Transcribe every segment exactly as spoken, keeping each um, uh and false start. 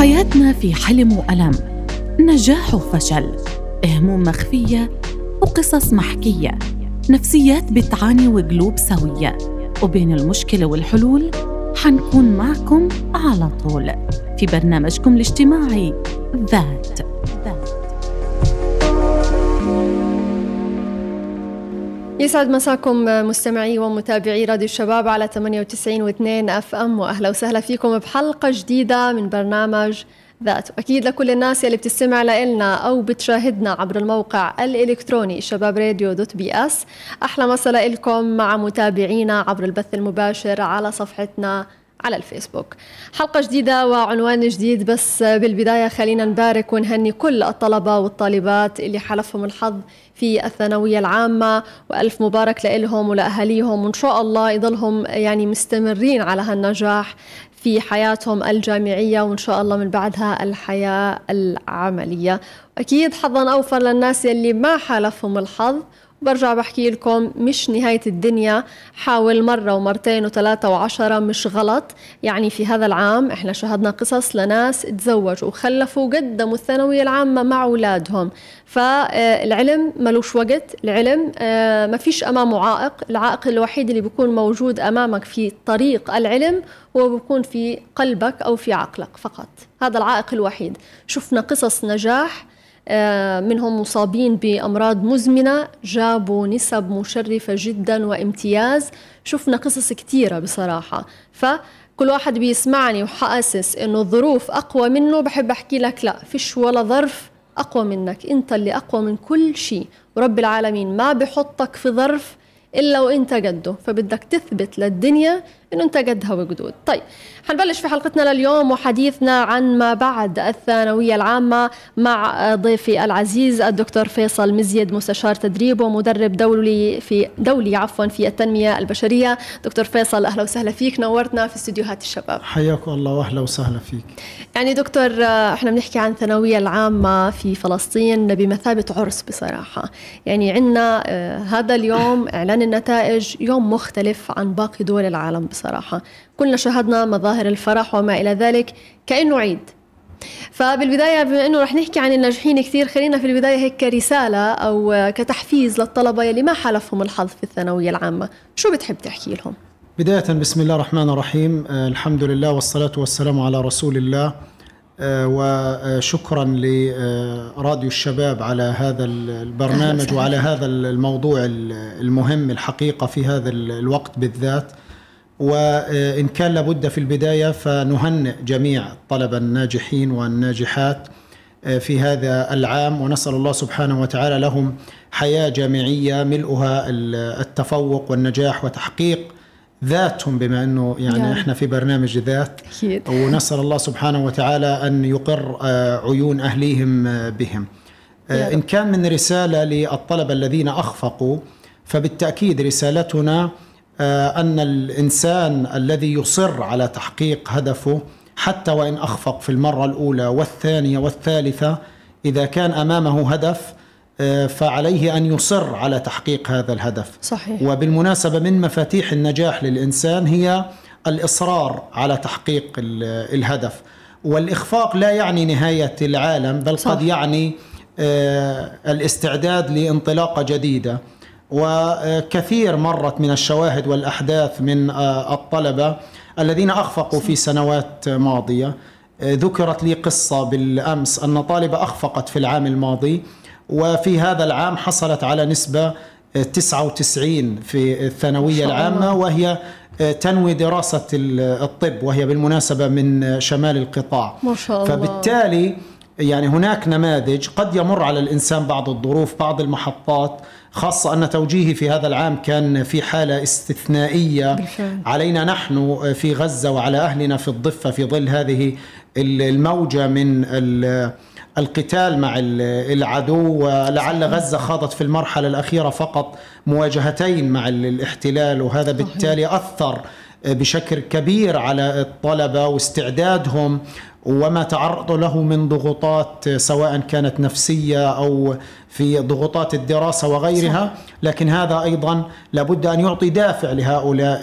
حياتنا في حلم وألم، نجاح وفشل، هموم مخفية وقصص محكية، نفسيات بتعاني وقلوب سوية، وبين المشكلة والحلول حنكون معكم على طول في برنامجكم الاجتماعي ذات. يسعد مساكم مستمعي ومتابعي راديو الشباب على ثمانية وتسعين واثنين اف ام، واهلا وسهلا فيكم بحلقه جديده من برنامج ذات. واكيد لكل الناس اللي بتستمع لنا او بتشاهدنا عبر الموقع الالكتروني شباب راديو دوت بي اس، احلى مسا لكم مع متابعينا عبر البث المباشر على صفحتنا على الفيسبوك. حلقة جديدة وعنوان جديد، بس بالبداية خلينا نبارك ونهني كل الطلبة والطالبات اللي حلفهم الحظ في الثانوية العامة، وألف مبارك لإلهم ولأهاليهم، وإن شاء الله يضلهم يعني مستمرين على هالنجاح في حياتهم الجامعية، وإن شاء الله من بعدها الحياة العملية. أكيد حظا أوفر للناس اللي ما حلفهم الحظ، برجع بحكي لكم مش نهاية الدنيا، حاول مرة ومرتين وثلاثة وعشرة مش غلط. يعني في هذا العام احنا شاهدنا قصص لناس تزوجوا وخلفوا وقدموا الثانوية العامة مع أولادهم، فالعلم ملوش وقت، العلم ما فيش أمامه عائق، العائق الوحيد اللي بيكون موجود أمامك في طريق العلم هو بيكون في قلبك أو في عقلك فقط، هذا العائق الوحيد. شفنا قصص نجاح منهم مصابين بأمراض مزمنة جابوا نسب مشرفة جدا وامتياز، شفنا قصص كتيرة بصراحة. فكل واحد بيسمعني وحاسس إنه الظروف أقوى منه، بحب أحكي لك لا، فيش ولا ظرف أقوى منك، أنت اللي أقوى من كل شيء، ورب العالمين ما بحطك في ظرف إلا وإنت قده، فبدك تثبت للدنيا إنه أنت قدها وقدود. طيب حنبلش في حلقتنا لليوم وحديثنا عن ما بعد الثانوية العامة مع ضيفي العزيز الدكتور فيصل مزيد، مستشار تدريب ومدرب دولي في دولي عفوا في التنمية البشرية. دكتور فيصل أهلا وسهلا فيك، نورتنا في استديوهات الشباب. حياك الله وأهلا وسهلا فيك. يعني دكتور، احنا بنحكي عن الثانوية العامة في فلسطين بمثابة عرس بصراحة، يعني عندنا هذا اليوم إعلان النتائج يوم مختلف عن باقي دول العالم بصراحة، كلنا شاهدنا مظاهر الفرح وما إلى ذلك كأنه عيد. فبالبداية بما أنه رح نحكي عن الناجحين كثير، خلينا في البداية هيك رسالة أو كتحفيز للطلبة يلي ما حلفهم الحظ في الثانوية العامة، شو بتحب تحكي لهم؟ بداية بسم الله الرحمن الرحيم، الحمد لله والصلاة والسلام على رسول الله، وشكرا لراديو الشباب على هذا البرنامج وعلى هذا الموضوع المهم الحقيقة في هذا الوقت بالذات. وإن كان لابد في البداية فنهنئ جميع الطلبة الناجحين والناجحات في هذا العام، ونسأل الله سبحانه وتعالى لهم حياة جامعية ملؤها التفوق والنجاح وتحقيق ذاتهم، بما أنه يعني, يعني إحنا في برنامج ذات أكيد. ونسأل الله سبحانه وتعالى أن يقر عيون أهليهم بهم. إن كان من رسالة للطلبة الذين أخفقوا، فبالتأكيد رسالتنا أن الإنسان الذي يصر على تحقيق هدفه حتى وإن أخفق في المرة الأولى والثانية والثالثة، إذا كان أمامه هدف فعليه أن يصر على تحقيق هذا الهدف. صحيح. وبالمناسبة من مفاتيح النجاح للإنسان هي الإصرار على تحقيق الهدف، والإخفاق لا يعني نهاية العالم، بل صح. قد يعني الاستعداد لانطلاقة جديدة. وكثير مرت من الشواهد والأحداث من الطلبة الذين أخفقوا في سنوات ماضية. ذكرت لي قصة بالأمس أن طالبة أخفقت في العام الماضي، وفي هذا العام حصلت على نسبة تسعة وتسعين في الثانوية العامة، وهي تنوي دراسة الطب، وهي بالمناسبة من شمال القطاع. ما شاء الله. فبالتالي يعني هناك نماذج، قد يمر على الإنسان بعض الظروف بعض المحطات، خاصة أن توجيهي في هذا العام كان في حالة استثنائية بالفعل. علينا نحن في غزة وعلى أهلنا في الضفة في ظل هذه الموجة من القتال مع العدو، ولعل غزة خاضت في المرحلة الأخيرة فقط مواجهتين مع الاحتلال، وهذا بالتالي أثر بشكل كبير على الطلبة واستعدادهم وما تعرض له من ضغوطات سواء كانت نفسية أو في ضغوطات الدراسة وغيرها. صح. لكن هذا أيضا لابد أن يعطي دافع لهؤلاء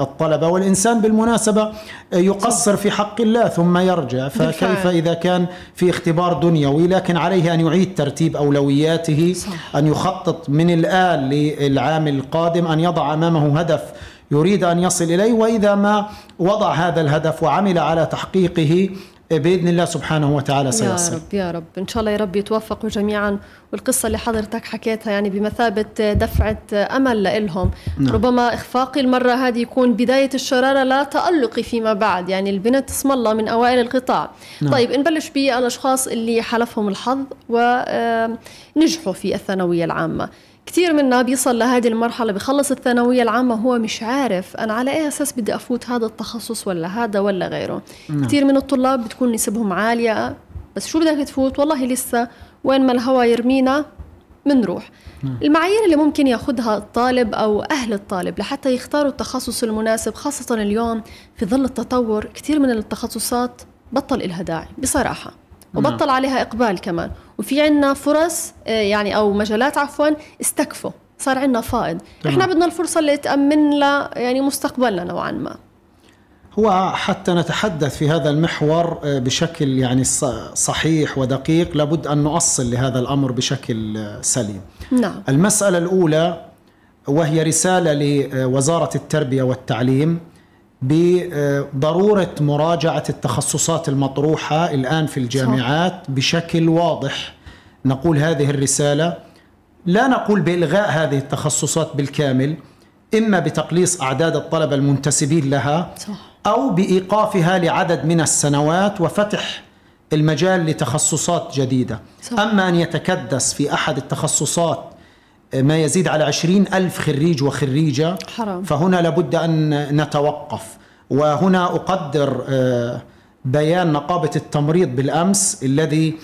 الطلبة، والإنسان بالمناسبة يقصر في حق الله ثم يرجع، فكيف بالفعل. إذا كان في اختبار دنيوي لكن عليه أن يعيد ترتيب أولوياته. صح. أن يخطط من الآن للعام القادم، أن يضع أمامه هدف يريد أن يصل إليه، وإذا ما وضع هذا الهدف وعمل على تحقيقه بإذن الله سبحانه وتعالى سيصل. يا رب يا رب، إن شاء الله يا رب يتوفقوا جميعا. والقصة اللي حضرتك حكيتها يعني بمثابة دفعة أمل لإلهم. نعم. ربما إخفاقي المرة هذه يكون بداية الشرارة لا تألقي فيما بعد، يعني البنت اسم الله من أوائل القطاع. نعم. طيب نبلش بالأشخاص اللي حلفهم الحظ ونجحوا في الثانوية العامة. كثير منا بيصل لهذه المرحلة، بخلص الثانوية العامة هو مش عارف أنا على أي أساس بدي أفوت هذا التخصص ولا هذا ولا غيره. نعم. كثير من الطلاب بتكون نسبهم عالية، بس شو بدك تفوت؟ والله لسه وين ما الهوى يرمينا منروح. نعم. المعايير اللي ممكن ياخذها الطالب أو أهل الطالب لحتى يختاروا التخصص المناسب، خاصة اليوم في ظل التطور كثير من التخصصات بطل إلها داعي بصراحة، وبطل عليها إقبال كمان، وفي عنا فرص يعني أو مجالات عفوا استكفوا، صار عنا فائض. تمام. إحنا بدنا الفرصة اللي تأمن لنا يعني مستقبلنا نوعا ما. هو حتى نتحدث في هذا المحور بشكل يعني صحيح ودقيق لابد أن نؤصل لهذا الأمر بشكل سليم. نعم. المسألة الأولى وهي رسالة لوزارة التربية والتعليم بضرورة مراجعة التخصصات المطروحة الآن في الجامعات بشكل واضح. نقول هذه الرسالة، لا نقول بإلغاء هذه التخصصات بالكامل، إما بتقليص أعداد الطلبة المنتسبين لها أو بإيقافها لعدد من السنوات وفتح المجال لتخصصات جديدة. أما أن يتكدس في أحد التخصصات ما يزيد على عشرين ألف خريج وخريجة حرام. فهنا لابد أن نتوقف. وهنا أقدر بيان نقابة التمريض بالأمس الذي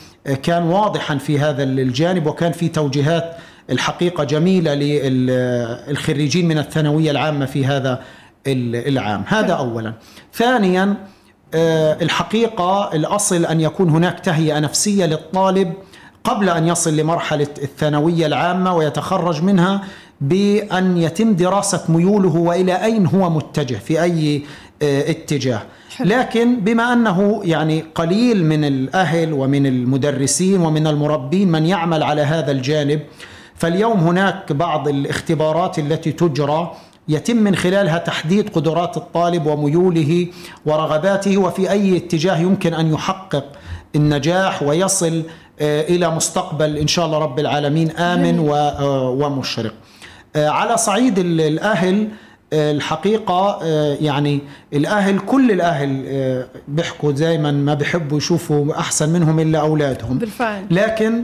كان واضحا في هذا الجانب، وكان في توجيهات الحقيقة جميلة للخريجين من الثانوية العامة في هذا العام. هذا أولا. ثانيا، الحقيقة الأصل أن يكون هناك تهيئة نفسية للطالب قبل أن يصل لمرحلة الثانوية العامة ويتخرج منها، بأن يتم دراسة ميوله وإلى أين هو متجه في أي اتجاه. لكن بما أنه يعني قليل من الأهل ومن المدرسين ومن المربين من يعمل على هذا الجانب، فاليوم هناك بعض الاختبارات التي تجرى يتم من خلالها تحديد قدرات الطالب وميوله ورغباته، وفي أي اتجاه يمكن أن يحقق النجاح ويصل إلى مستقبل إن شاء الله رب العالمين آمن ومشرق. على صعيد الأهل، الحقيقة يعني الأهل، كل الأهل بيحكوا دائما ما بيحبوا يشوفوا أحسن منهم إلا أولادهم بالفعل. لكن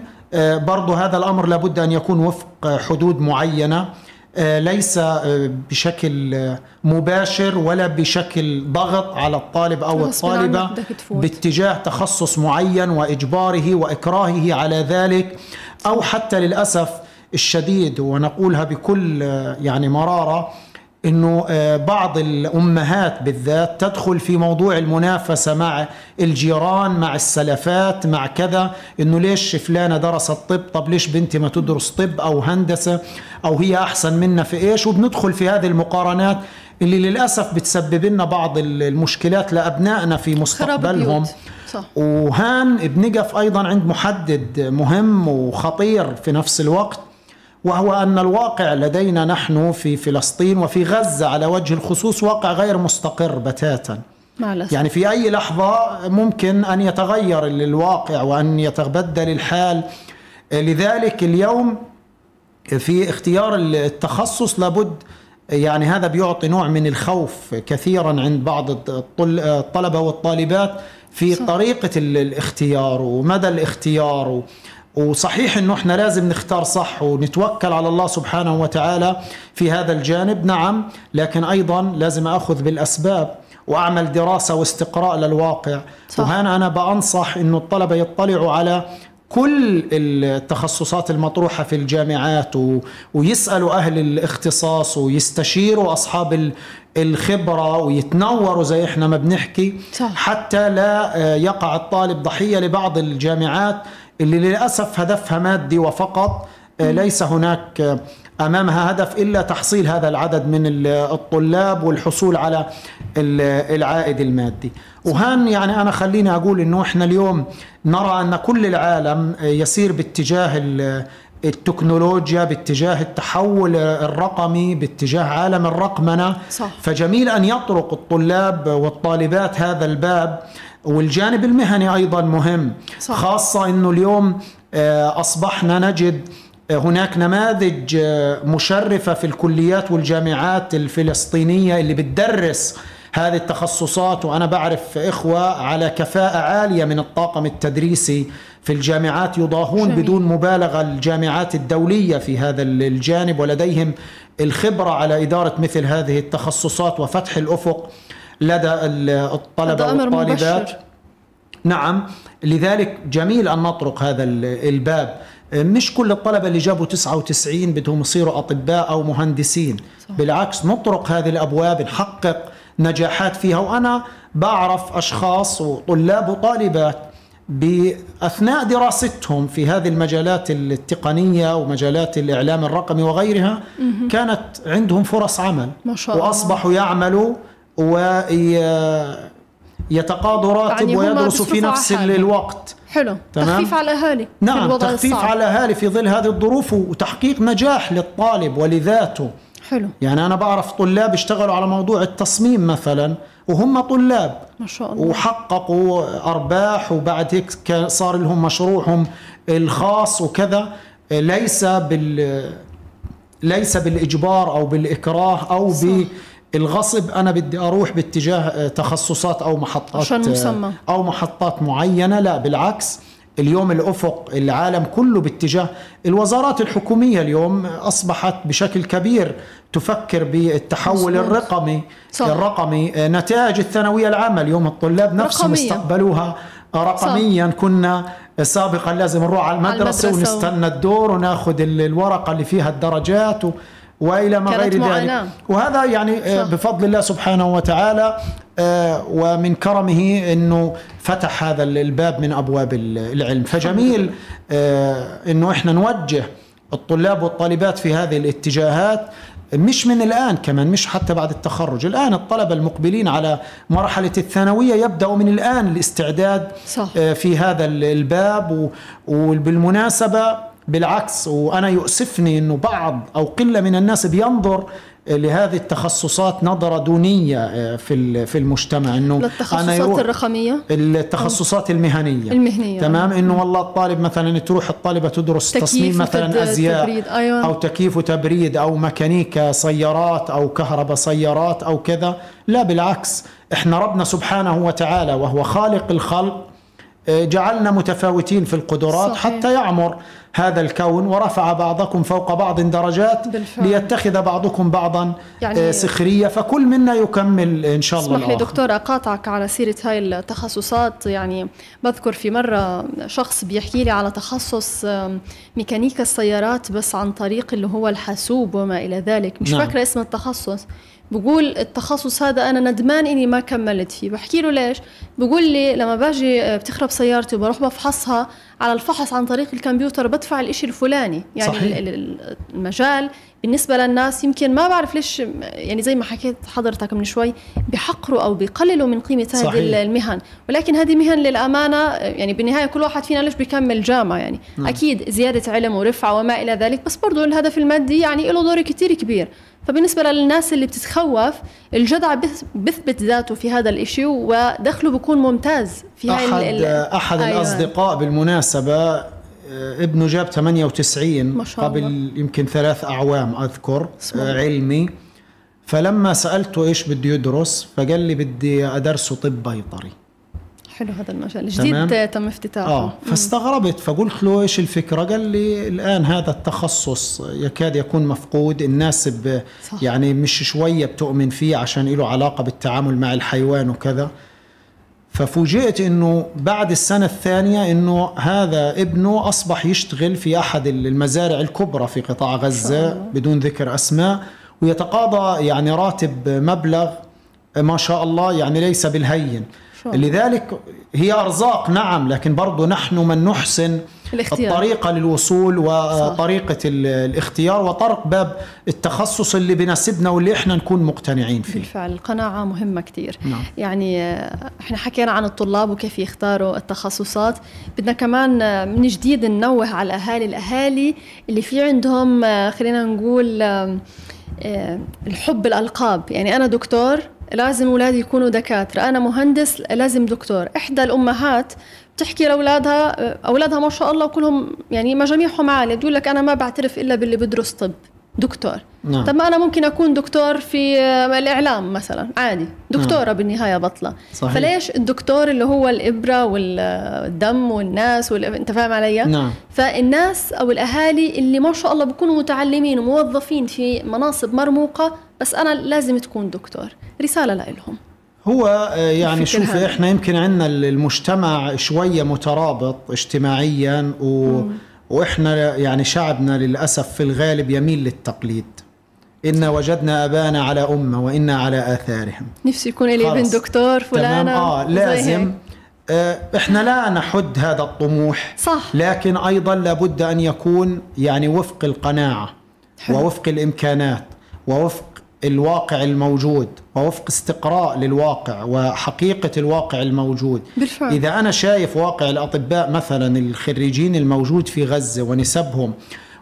برضو هذا الأمر لابد أن يكون وفق حدود معينة، ليس بشكل مباشر ولا بشكل ضغط على الطالب أو الطالبة باتجاه تخصص معين وإجباره وإكراهه على ذلك، أو حتى للأسف الشديد، ونقولها بكل يعني مرارة، أنه بعض الأمهات بالذات تدخل في موضوع المنافسة مع الجيران، مع السلفات، مع كذا، أنه ليش فلانة درست طب، طب ليش بنتي ما تدرس طب أو هندسة، أو هي أحسن منا في إيش، وبندخل في هذه المقارنات اللي للأسف بتسبب لنا بعض المشكلات لأبنائنا في مستقبلهم. وهان بنقف أيضا عند محدد مهم وخطير في نفس الوقت، وهو أن الواقع لدينا نحن في فلسطين وفي غزة على وجه الخصوص واقع غير مستقر بتاتا. يعني في أي لحظة ممكن أن يتغير الواقع وأن يتبدل الحال. لذلك اليوم في اختيار التخصص لابد، يعني هذا بيعطي نوع من الخوف كثيرا عند بعض الطلبة والطالبات في صح. طريقة الاختيار ومدى الاختيار. وصحيح أنه إحنا لازم نختار صح ونتوكل على الله سبحانه وتعالى في هذا الجانب. نعم. لكن أيضا لازم أخذ بالأسباب وأعمل دراسة واستقراء للواقع. وهنا أنا بأنصح أنه الطلبة يطلعوا على كل التخصصات المطروحة في الجامعات، ويسألوا أهل الاختصاص ويستشيروا أصحاب الخبرة ويتنوروا زي إحنا ما بنحكي، حتى لا يقع الطالب ضحية لبعض الجامعات اللي للأسف هدفها مادي وفقط، ليس هناك أمامها هدف إلا تحصيل هذا العدد من الطلاب والحصول على العائد المادي. وهان يعني أنا خليني أقول إنه إحنا اليوم نرى أن كل العالم يسير باتجاه التكنولوجيا، باتجاه التحول الرقمي، باتجاه عالم الرقمنة. صح. فجميل أن يطرق الطلاب والطالبات هذا الباب، والجانب المهني أيضا مهم. صح. خاصة إنه اليوم أصبحنا نجد هناك نماذج مشرفة في الكليات والجامعات الفلسطينية اللي بتدرس هذه التخصصات، وأنا بعرف إخوة على كفاءة عالية من الطاقم التدريسي في الجامعات يضاهون جميل. بدون مبالغة الجامعات الدولية في هذا الجانب، ولديهم الخبرة على إدارة مثل هذه التخصصات وفتح الأفق لدى الطلبة والطالبات. مبشر. نعم، لذلك جميل أن نطرق هذا الباب. مش كل الطلبة اللي جابوا تسعة وتسعين بدهم يصيروا أطباء أو مهندسين. صح. بالعكس، نطرق هذه الأبواب، نحقق نجاحات فيها. وأنا بعرف أشخاص وطلاب وطالبات بأثناء دراستهم في هذه المجالات التقنية ومجالات الإعلام الرقمي وغيرها كانت عندهم فرص عمل، ما شاء الله. وأصبحوا يعملوا ويتقاضوا راتب يعني ويدرسوا في نفس حالي. الوقت. حلو. تخفيف على الأهالي. نعم، تخفيف الصعب على الأهالي في ظل هذه الظروف، وتحقيق نجاح للطالب ولذاته. حلو. يعني أنا بعرف طلاب اشتغلوا على موضوع التصميم مثلا وهم طلاب، ما شاء الله، وحققوا أرباح، وبعد هيك صار لهم مشروعهم الخاص وكذا. ليس بال ليس بالإجبار أو بالإكراه أو ب الغصب أنا بدي أروح باتجاه تخصصات أو محطات أو محطات معينة. لا، بالعكس، اليوم الأفق العالم كله باتجاه الوزارات الحكومية. اليوم أصبحت بشكل كبير تفكر بالتحول الرقمي. صح. الرقمي نتائج الثانوية العامة اليوم الطلاب نفسهم استقبلوها رقميا. صح. كنا سابقا لازم نروح على المدرسة ونستنى الدور وناخذ الورقة اللي فيها الدرجات و وإلى ما غير معنا. ذلك، وهذا يعني صح. بفضل الله سبحانه وتعالى ومن كرمه أنه فتح هذا الباب من أبواب العلم. فجميل أنه إحنا نوجه الطلاب والطالبات في هذه الاتجاهات، مش من الآن كمان، مش حتى بعد التخرج. الآن الطلبة المقبلين على مرحلة الثانوية يبدأوا من الآن الاستعداد. صح. في هذا الباب. وبالمناسبة بالعكس، وأنا يؤسفني أنه بعض أو قلة من الناس بينظر لهذه التخصصات نظرة دونية في في المجتمع، أنه التخصصات الرقمية، التخصصات المهنية المهنية تمام، أنه والله الطالب مثلا تروح الطالبة تدرس تصميم مثلا أزياء، أيوة، أو تكييف وتبريد أو ميكانيكا سيارات أو كهرباء سيارات أو كذا. لا، بالعكس، إحنا ربنا سبحانه وتعالى وهو خالق الخلق جعلنا متفاوتين في القدرات. صحيح. حتى يعمر هذا الكون، ورفع بعضكم فوق بعض درجات. بالفعل. ليتخذ بعضكم بعضا يعني سخرية، فكل منا يكمل إن شاء الله. اسمح لي دكتورة أقاطعك على سيرة هاي التخصصات. يعني بذكر في مرة شخص بيحكي لي على تخصص ميكانيكا السيارات بس عن طريق اللي هو الحاسوب وما إلى ذلك، مش نعم. فاكرة اسم التخصص. بقول التخصص هذا أنا ندمان إني ما كملت فيه. بحكي له ليش؟ بقول لي لما باجي بتخرب سيارتي وبروح بفحصها على الفحص عن طريق الكمبيوتر بدفع الإشي الفلاني. يعني صحيح. المجال بالنسبة للناس يمكن ما بعرف ليش، يعني زي ما حكيت حضرتك من شوي، بيحقروا أو بيقللوا من قيمة هذه المهن، ولكن هذه مهن للأمانة. يعني بالنهاية كل واحد فينا ليش بيكمل جامعة؟ يعني م. أكيد زيادة علم ورفعة وما إلى ذلك، بس برضو الهدف المادي يعني له دور كتير كبير. فبالنسبة للناس اللي بتتخوف، الجدع بثبت ذاته في هذا الإشي ودخله بيكون ممتاز في هاي أحد, ال ال أحد أيوة. الأصدقاء بالمناسبة ابنه جاب ثمانية وتسعين قبل يمكن ثلاث أعوام أذكر. سمع. علمي. فلما سألته إيش بده يدرس فقال لي بدي أدرسه طب بيطري. حلو، هذا المجال الجديد تم افتتاحه. آه. فاستغربت، فقلت له إيش الفكرة؟ قال لي الآن هذا التخصص يكاد يكون مفقود، الناس يعني مش شوية بتؤمن فيه عشان له علاقة بالتعامل مع الحيوان وكذا. ففوجئت انه بعد السنة الثانية انه هذا ابنه اصبح يشتغل في احد المزارع الكبرى في قطاع غزة بدون ذكر اسماء، ويتقاضى يعني راتب مبلغ ما شاء الله يعني ليس بالهين. لذلك هي أرزاق نعم، لكن برضو نحن من نحسن الاختيار. الطريقة للوصول وطريقة صح. الاختيار وطرق باب التخصص اللي بناسبنا واللي احنا نكون مقتنعين فيه. بالفعل القناعة مهمة كتير نعم. يعني احنا حكينا عن الطلاب وكيف يختاروا التخصصات، بدنا كمان من جديد ننوه على الأهالي، الأهالي اللي في عندهم خلينا نقول الحب الألقاب، يعني أنا دكتور لازم أولادي يكونوا دكاترة، أنا مهندس لازم دكتور. إحدى الأمهات بتحكي لأولادها، أولادها ما شاء الله كلهم يعني ما جميعهم عالي، بتقول لك أنا ما بعترف إلا باللي بدرس طب دكتور نعم. طب ما أنا ممكن أكون دكتور في الإعلام مثلا عادي، دكتورة نعم. بالنهاية بطلة صحيح. فليش الدكتور اللي هو الإبرة والدم والناس وال... أنت فاهم علي نعم. فالناس أو الأهالي اللي ما شاء الله بيكونوا متعلمين وموظفين في مناصب مرموقة، بس أنا لازم تكون دكتور، رسالة لهم. هو يعني شوف هذا. إحنا يمكن عندنا المجتمع شوية مترابط اجتماعيا و مم. وإحنا يعني شعبنا للأسف في الغالب يميل للتقليد، إن وجدنا أبانا على أمة وإنا على آثارهم. نفسي يكون لي ابن دكتور فلانا آه لازم آه إحنا لا نحد هذا الطموح صح. لكن أيضا لابد أن يكون يعني وفق القناعة حلو. ووفق الإمكانات ووفق الواقع الموجود ووفق استقراء للواقع وحقيقة الواقع الموجود بالفعل. إذا أنا شايف واقع الأطباء مثلا الخريجين الموجود في غزة ونسبهم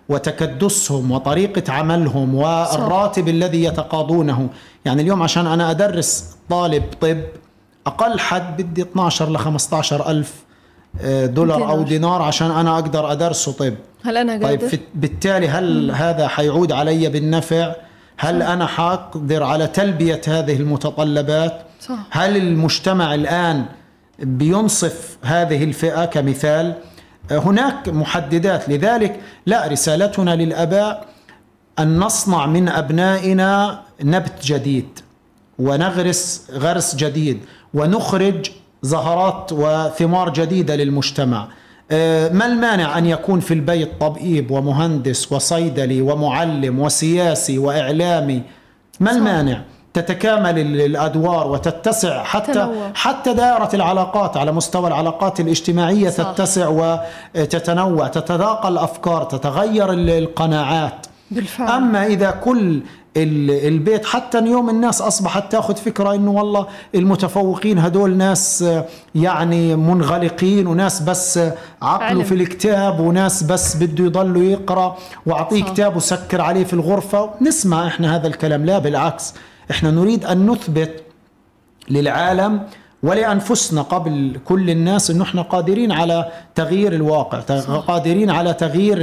وتكدسهم وطريقة عملهم والراتب صح. الذي يتقاضونه، يعني اليوم عشان أنا أدرس طالب طب أقل حد بدي اثني عشر لخمسة عشر ألف دولار دينار. أو دينار عشان أنا أقدر أدرسه طب. هل أنا قادر؟ طيب بالتالي هل م. هذا حيعود علي بالنفع؟ هل أنا حاقدر على تلبية هذه المتطلبات؟ صح. هل المجتمع الآن بينصف هذه الفئة كمثال؟ هناك محددات. لذلك لا، رسالتنا للآباء أن نصنع من أبنائنا نبت جديد ونغرس غرس جديد ونخرج زهرات وثمار جديدة للمجتمع. ما المانع أن يكون في البيت طبيب ومهندس وصيدلي ومعلم وسياسي وإعلامي؟ ما صح. المانع؟ تتكامل الأدوار وتتسع حتى تنوع. حتى دائرة العلاقات على مستوى العلاقات الاجتماعية صح. تتسع وتتنوع، تتذاق الأفكار، تتغير القناعات بالفعل. أما إذا كل البيت، حتى اليوم الناس أصبحت تأخذ فكرة إنه والله المتفوقين هدول ناس يعني منغلقين وناس بس عقله علم. في الكتاب وناس بس بده يضلوا يقرأ وأعطيه كتاب وسكر عليه في الغرفة. نسمع إحنا هذا الكلام؟ لا بالعكس، إحنا نريد أن نثبت للعالم ولأنفسنا قبل كل الناس إنه إحنا قادرين على تغيير الواقع، قادرين على تغيير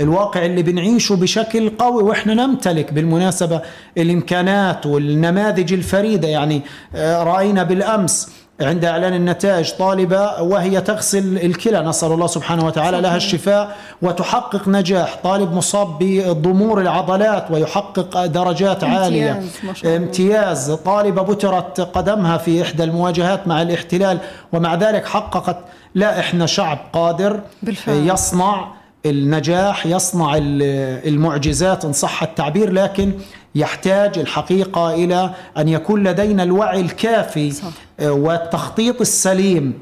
الواقع اللي بنعيشه بشكل قوي. وإحنا نمتلك بالمناسبة الإمكانات والنماذج الفريدة. يعني رأينا بالأمس عند إعلان النتائج طالبة وهي تغسل الكلى، نسأل الله سبحانه وتعالى لها الشفاء، وتحقق نجاح. طالب مصاب بضمور العضلات ويحقق درجات عالية، امتياز. طالبة بترت قدمها في إحدى المواجهات مع الاحتلال ومع ذلك حققت. لا، إحنا شعب قادر بالفعل. يصنع النجاح، يصنع المعجزات إن صح التعبير، لكن يحتاج الحقيقة إلى أن يكون لدينا الوعي الكافي صح. والتخطيط السليم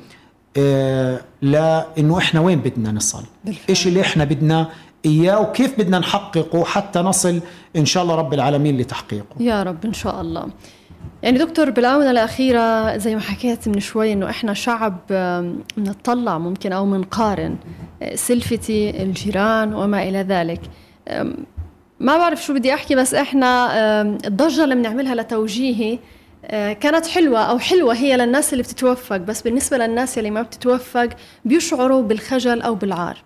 لأنه إحنا وين بدنا نصل، إيش اللي إحنا بدنا إياه وكيف بدنا نحققه حتى نصل إن شاء الله رب العالمين لتحقيقه يا رب إن شاء الله. يعني دكتور بالآونة الأخيرة زي ما حكيت من شوي إنه إحنا شعب منطلع ممكن أو منقارن، سلفتي الجيران وما إلى ذلك، ما بعرف شو بدي أحكي، بس إحنا الضجة اللي بنعملها لتوجيهي كانت حلوة أو حلوة هي للناس اللي بتتوفق، بس بالنسبة للناس اللي ما بتتوفق بيشعروا بالخجل أو بالعار.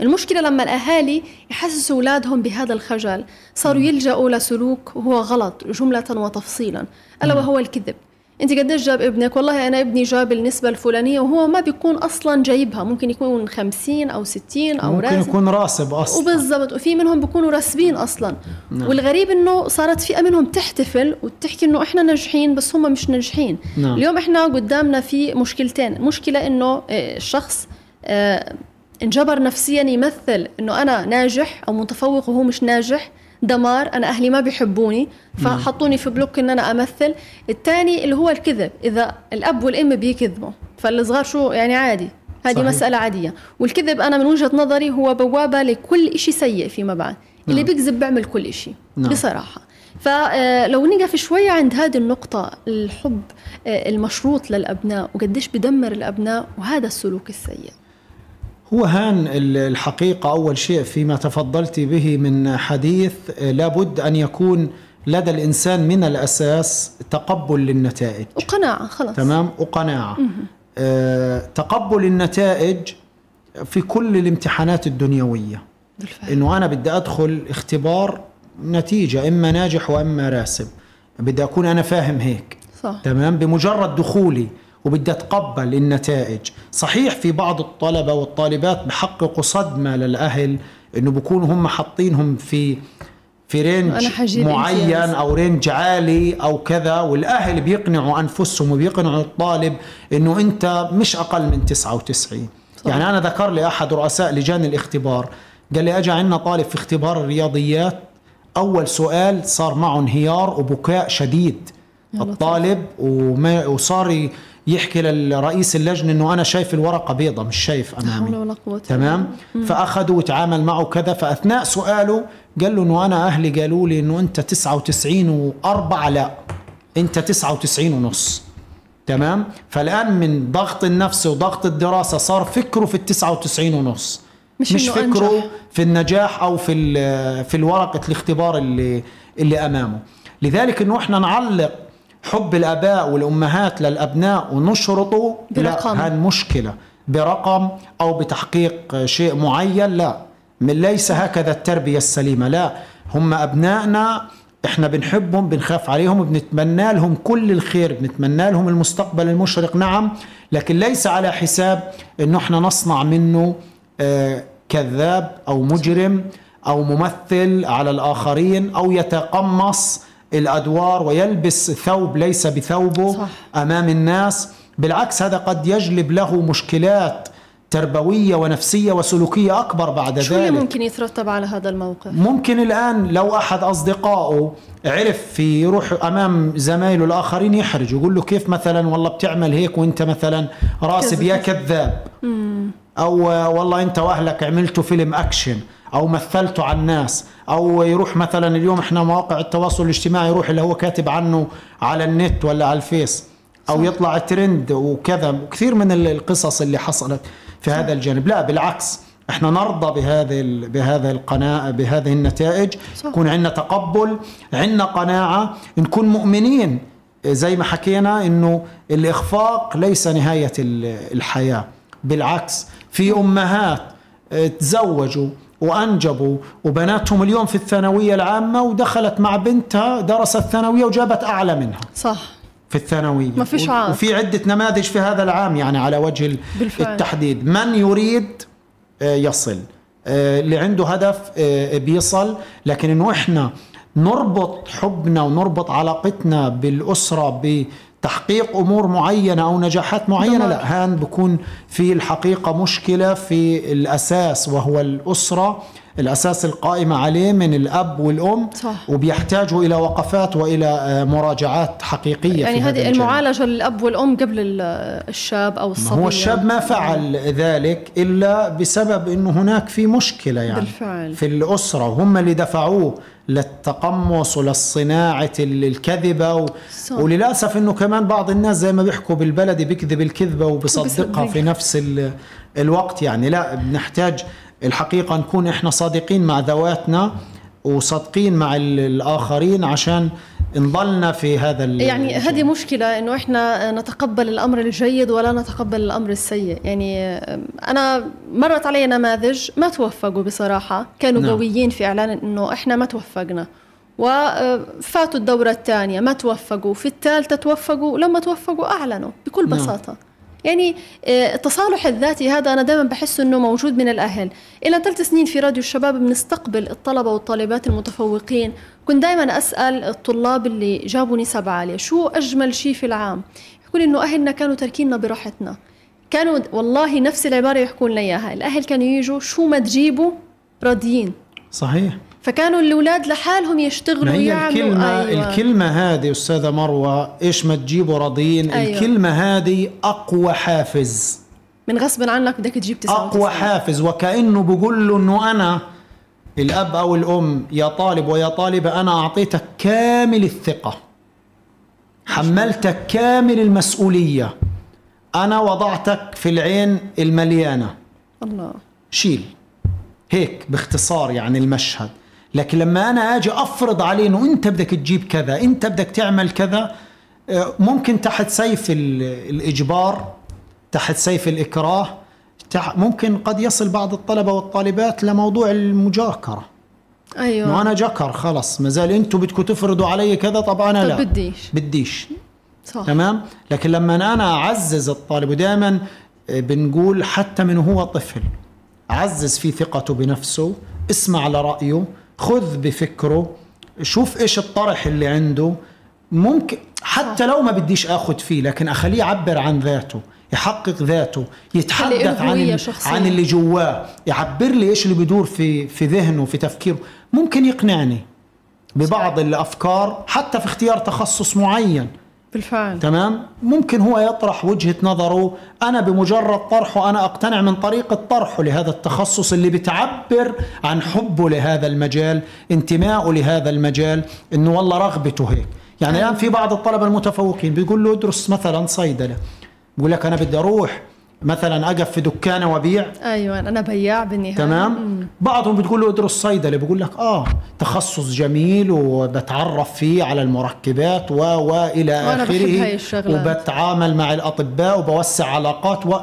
المشكلة لما الأهالي يحسسوا أولادهم بهذا الخجل صاروا يلجأوا لسلوك هو غلط جملة وتفصيلا، ألا وهو الكذب. انت قديش جاب ابنك؟ والله انا ابني جاب النسبه الفلانيه، وهو ما بيكون اصلا جايبها، ممكن يكون خمسين او ستين او ممكن راسب. يكون راسب اصلا. وبالضبط، وفي منهم بيكونوا راسبين اصلا. نعم. والغريب انه صارت فئه منهم تحتفل وتحكي انه احنا ناجحين بس هم مش ناجحين. نعم. اليوم احنا قدامنا في مشكلتين، مشكله انه الشخص انجبر نفسيا يمثل انه انا ناجح او متفوق وهو مش ناجح، دمار، انا اهلي ما بيحبوني فحطوني في بلوك ان انا امثل. الثاني اللي هو الكذب، اذا الاب والام بيكذبوا فالصغار شو يعني عادي، هذه مساله عاديه. والكذب انا من وجهه نظري هو بوابه لكل شيء سيء فيما بعد. نعم. اللي بيكذب بيعمل كل شيء. نعم. بصراحه، فلو نقف شويه عند هذه النقطه، الحب المشروط للابناء وقديش بدمر الابناء وهذا السلوك السيء. هو هان الحقيقة أول شيء فيما تفضلت به من حديث، لابد أن يكون لدى الإنسان من الأساس تقبل للنتائج وقناعة. خلاص، تمام، وقناعة. آه، تقبل النتائج في كل الامتحانات الدنيوية، بالفعل. إنه أنا بدي أدخل اختبار نتيجة إما ناجح وإما راسب، بدي أكون أنا فاهم هيك. صح. تمام، بمجرد دخولي وبدي أتقبل النتائج. صحيح في بعض الطلبة والطالبات بحققوا صدمة للأهل، إنه بكونوا هم حاطينهم في في رينج معين أو رينج عالي أو كذا، والأهل بيقنعوا أنفسهم وبيقنعوا الطالب إنه أنت مش أقل من تسعة وتسعين. يعني أنا ذكر لي أحد رؤساء لجان الاختبار، قال لي أجى عندنا طالب في اختبار الرياضيات، أول سؤال صار معه انهيار وبكاء شديد الطالب، وما وصار يحكي للرئيس اللجنة انه انا شايف الورقه بيضة مش شايف امامي. تمام. فاخذوا وتعامل معه كذا، فاثناء سؤاله قال له انه انا اهلي قالوا لي انه انت تسعة وتسعين وأربعة، لا انت تسعة وتسعين ونص. تمام. فالان من ضغط النفس وضغط الدراسه صار فكره في التسعة وتسعين ونص، مش, مش فكره أنجح في النجاح او في في ورقه الاختبار اللي اللي امامه. لذلك انه احنا نعلق حب الآباء والأمهات للأبناء ونشرطه برقم، لا، هالمشكلة برقم أو بتحقيق شيء معين، لا، من ليس هكذا التربية السليمة. لا، هم أبنائنا، إحنا بنحبهم، بنخاف عليهم، بنتمنى لهم كل الخير، بنتمنى لهم المستقبل المشرق. نعم، لكن ليس على حساب إنه إحنا نصنع منه كذاب أو مجرم أو ممثل على الآخرين أو يتقمص الأدوار ويلبس ثوب ليس بثوبه. صح. أمام الناس. بالعكس، هذا قد يجلب له مشكلات تربوية ونفسية وسلوكية أكبر بعد ذلك. شو اللي ممكن يترتب على هذا الموقف؟ ممكن الآن لو أحد أصدقائه عرف في يروح أمام زمايله الآخرين يحرج، يقول له كيف مثلا والله بتعمل هيك وانت مثلا راسب يا كذاب، أو والله انت وأهلك عملتوا فيلم أكشن أو مثلته على الناس، أو يروح مثلا اليوم إحنا مواقع التواصل الاجتماعي يروح اللي هو كاتب عنه على النت ولا على الفيس، أو صح. يطلع ترند وكذا، وكثير من القصص اللي حصلت في صح. هذا الجانب. لا، بالعكس، إحنا نرضى بهذه بهذا القناعة، بهذه النتائج، صح. يكون عندنا تقبل، عندنا قناعة، نكون مؤمنين زي ما حكينا إنه الإخفاق ليس نهاية الحياة. بالعكس، في أمهات تزوجوا وأنجبوا وبناتهم اليوم في الثانوية العامة، ودخلت مع بنتها درست الثانوية وجابت أعلى منها. صح. في الثانوية ما فيش عام. وفي عدة نماذج في هذا العام، يعني على وجه بالفعل. التحديد، من يريد يصل، اللي عنده هدف بيصل. لكن إنه إحنا نربط حبنا ونربط علاقتنا بالأسرة بتحقيق أمور معينة أو نجاحات معينة، دمار. لا، هان بكون في الحقيقة مشكلة في الأساس، وهو الأسرة، الأساس القائمة عليه من الأب والأم. صح. وبيحتاجوا إلى وقفات وإلى مراجعات حقيقية، يعني في هذه المعالجة للأب والأم قبل الشاب أو الصبي. هو الشاب ما فعل ذلك إلا بسبب أنه هناك في مشكلة، يعني بالفعل. في الأسرة، هم اللي دفعوه للتقمص وللصناعة الكذبة و... وللأسف أنه كمان بعض الناس زي ما بيحكوا بالبلدي بيكذب الكذبة وبيصدقها في نفس ال... الوقت. يعني لا، بنحتاج الحقيقة نكون إحنا صادقين مع ذواتنا وصادقين مع الآخرين عشان نضلنا في هذا. يعني هذه مشكلة، إنه إحنا نتقبل الأمر الجيد ولا نتقبل الأمر السيء. يعني أنا مرت علي نماذج ما توفقوا بصراحة، كانوا نعم. قويين في إعلان إنه إحنا ما توفقنا، وفاتوا الدورة الثانية ما توفقوا، في الثالثة توفقوا، لما توفقوا أعلنوا بكل بساطة. يعني التصالح الذاتي هذا أنا دائما بحس أنه موجود من الأهل. إلى ثلاث سنين في راديو الشباب بنستقبل الطلبة والطالبات المتفوقين، كنت دائما أسأل الطلاب اللي جابوا نسب عالية شو أجمل شيء في العام، يقول أنه أهلنا كانوا تركيننا براحتنا. كانوا والله نفس العبارة يحكون لنا إياها، الأهل كانوا يجوا شو ما تجيبوا راضيين. صحيح. فكانوا الأولاد لحالهم يشتغلوا ويعملوا. الكلمة, أيوة. الكلمة هذه أستاذة مروة، إيش ما تجيبوا راضيين، أيوة. الكلمة هذه أقوى حافز، من غصب عنك بدك تجيب تسعة وتسعين. أقوى حافز، وكأنه بقول له أنه أنا الأب أو الأم يا طالب ويا طالبة أنا أعطيتك كامل الثقة، حملتك كامل المسؤولية، أنا وضعتك في العين المليانة، الله شيل. هيك باختصار يعني المشهد. لكن لما أنا أجي أفرض عليه أنه أنت بدك تجيب كذا، أنت بدك تعمل كذا، ممكن تحت سيف الإجبار، تحت سيف الإكراه، ممكن قد يصل بعض الطلبة والطالبات لموضوع المجاكرة. أيوة. أنه أنا جكر خلص، ما زال أنتم بدكم تفرضوا علي كذا، طب أنا لا بديش بديش. صح. تمام. لكن لما أنا أعزز الطالب، ودائما بنقول حتى من هو طفل عزز في ثقته بنفسه، اسمع لرأيه، خذ بفكره، شوف إيش الطرح اللي عنده، ممكن حتى لو ما بديش أخذ فيه لكن أخليه يعبر عن ذاته، يحقق ذاته، يتحدث عن عن اللي جواه، يعبر لي إيش اللي بدور في في ذهنه، في تفكيره، ممكن يقنعني ببعض الأفكار حتى في اختيار تخصص معين. بالفعل. تمام. ممكن هو يطرح وجهة نظره، أنا بمجرد طرحه أنا أقتنع من طريقة طرحه لهذا التخصص اللي بتعبر عن حبه لهذا المجال، انتمائه لهذا المجال، إنه والله رغبته هيك. يعني الآن في بعض الطلبة المتفوقين بيقول له ادرس مثلا صيدلة، بيقول لك أنا بدي أروح مثلا أقف في دكانة وبيع. أيوة أنا بياع بالنهاية. تمام. مم. بعضهم بتقول له ادرس صيدلة، بيقول لك آه تخصص جميل وبتعرف فيه على المركبات و وإلى آخره، وبتعامل مع الأطباء وبوسع علاقات و...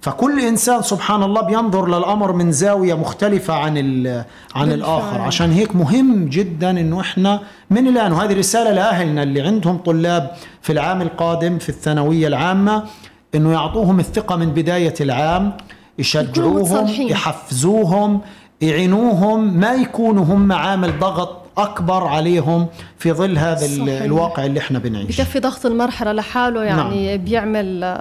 فكل إنسان سبحان الله بينظر للأمر من زاوية مختلفة عن ال... عن الآخر. عشان هيك مهم جدا إنه إحنا من الآن، وهذه رسالة لأهلنا اللي عندهم طلاب في العام القادم في الثانوية العامة، إنه يعطوهم الثقة من بداية العام، يشجعوهم، يحفزوهم، يعينوهم، ما يكونوا هم عامل ضغط أكبر عليهم في ظل هذا صحيح. الواقع اللي احنا بنعيش. بكفي ضغط المرحلة لحاله يعني. نعم. بيعمل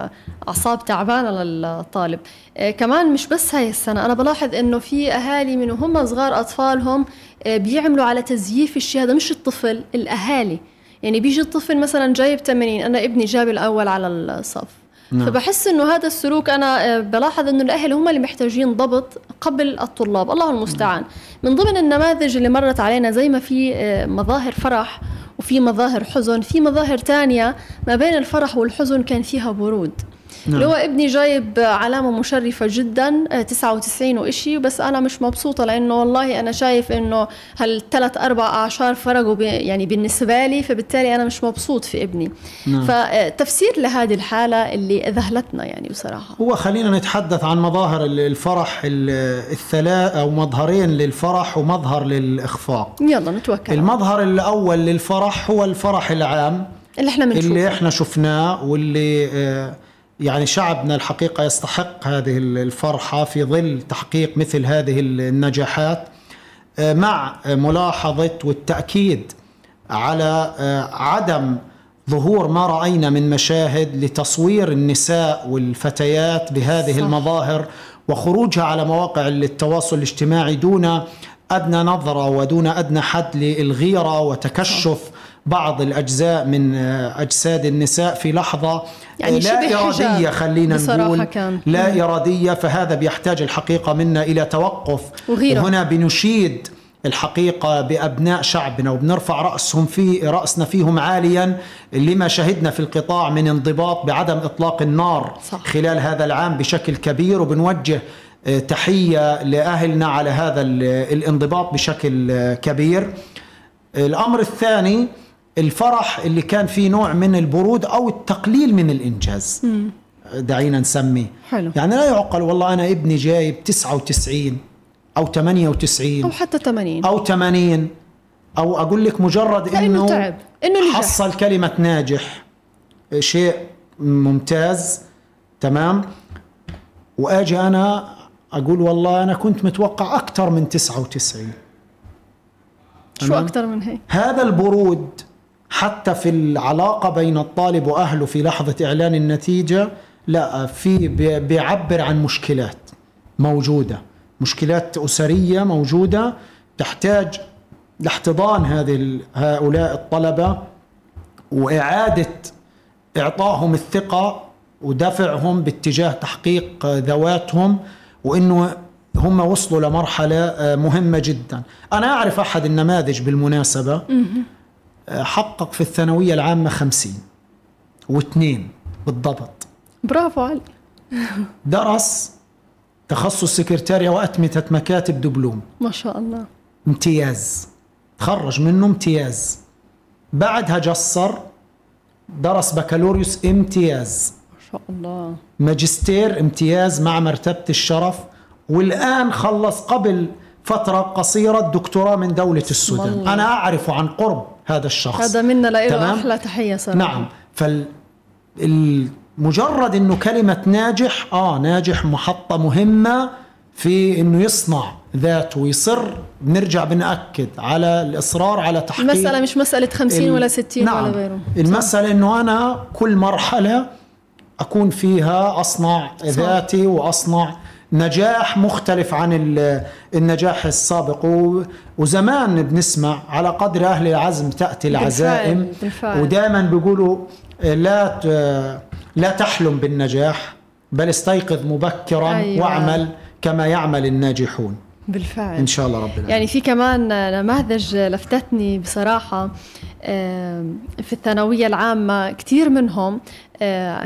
أعصاب تعبانة للطالب. آه كمان مش بس هاي السنة، أنا بلاحظ إنه في أهالي من هم صغار أطفالهم آه بيعملوا على تزييف الشيء هذا، مش الطفل، الأهالي. يعني بيجي الطفل مثلا جايب ثمانين، أنا ابني جاب الأول على الصف. نعم. فبحس انه هذا السلوك، انا بلاحظ انه الاهل هم اللي محتاجين ضبط قبل الطلاب، الله المستعان. من ضمن النماذج اللي مرت علينا، زي ما في مظاهر فرح وفي مظاهر حزن، في مظاهر تانية ما بين الفرح والحزن كان فيها برود. نعم. اللي هو ابني جايب علامة مشرفة جدا تسعة وتسعين وإشي، بس أنا مش مبسوطة لأنه والله أنا شايف أنه هالثلاث أربع أعشار فرقوا يعني بالنسبة لي، فبالتالي أنا مش مبسوط في ابني. نعم. فتفسير لهذه الحالة اللي ذهلتنا يعني بصراحة. هو خلينا نتحدث عن مظاهر الفرح الثلاث، أو مظهرين للفرح ومظهر للإخفاق. يلا نتوكل. المظهر الأول للفرح هو الفرح العام اللي احنا بنشوفه، اللي احنا شفناه، واللي آه يعني شعبنا الحقيقة يستحق هذه الفرحة في ظل تحقيق مثل هذه النجاحات، مع ملاحظة والتأكيد على عدم ظهور ما رأينا من مشاهد لتصوير النساء والفتيات بهذه المظاهر وخروجها على مواقع التواصل الاجتماعي دون أدنى نظرة ودون أدنى حد للغيرة، وتكشف بعض الأجزاء من أجساد النساء في لحظة يعني لا إرادية، خلينا نقول كان. لا إرادية. فهذا بيحتاج الحقيقة منا إلى توقف، وهنا بنشيد الحقيقة بأبناء شعبنا وبنرفع رأسهم في رأسنا فيهم عاليا لما شهدنا في القطاع من انضباط بعدم إطلاق النار. صح. خلال هذا العام بشكل كبير، وبنوجه تحية لأهلنا على هذا الانضباط بشكل كبير. الأمر الثاني الفرح اللي كان فيه نوع من البرود أو التقليل من الإنجاز، دعينا نسميه. حلو. يعني لا يعقل والله أنا ابني جايب تسعة وتسعين أو ثمانية وتسعين أو حتى ثمانين أو ثمانين، او اقول لك مجرد انه تعب. انه حصل كلمة ناجح شيء ممتاز تمام، واجي انا اقول والله انا كنت متوقع اكثر من تسعة وتسعين. شو اكثر من هيك؟ هذا البرود حتى في العلاقة بين الطالب واهله في لحظة اعلان النتيجة، لا في بيعبر عن مشكلات موجودة، مشكلات أسرية موجودة تحتاج لاحتضان هذه هؤلاء الطلبة وإعادة إعطائهم الثقة ودفعهم باتجاه تحقيق ذواتهم، وإنه هم وصلوا لمرحلة مهمة جدا. أنا أعرف أحد النماذج بالمناسبة حقق في الثانوية العامة خمسين واثنين بالضبط. برافو علي. درس تخصص سكرتاريا وأتمتة مكاتب دبلوم، ما شاء الله، امتياز، تخرج منه امتياز. بعدها جسر درس بكالوريوس امتياز، ما شاء الله، ماجستير امتياز مع مرتبة الشرف، والآن خلص قبل فترة قصيرة الدكتوراه من دولة السودان. والله. أنا أعرف عن قرب هذا الشخص، هذا منا لإله أحلى تحية صراحة. نعم. فال ال... مجرد انه كلمة ناجح، اه ناجح محطة مهمة في انه يصنع ذاته ويصر. بنرجع بنأكد على الإصرار على تحقيق المسألة، مش مسألة خمسين ال... ولا ستين نعم. ولا غيره. المسألة انه انا كل مرحلة اكون فيها اصنع صح. ذاتي واصنع نجاح مختلف عن النجاح السابق. وزمان بنسمع على قدر اهل العزم تأتي العزائم. بالفعل. بالفعل. ودائما بيقولوا لا ت... لا تحلم بالنجاح بل استيقظ مبكرا. أيوة. واعمل كما يعمل الناجحون. بالفعل. إن شاء الله رب العالمين. يعني في كمان نماذج لفتتني بصراحة في الثانوية العامة، كتير منهم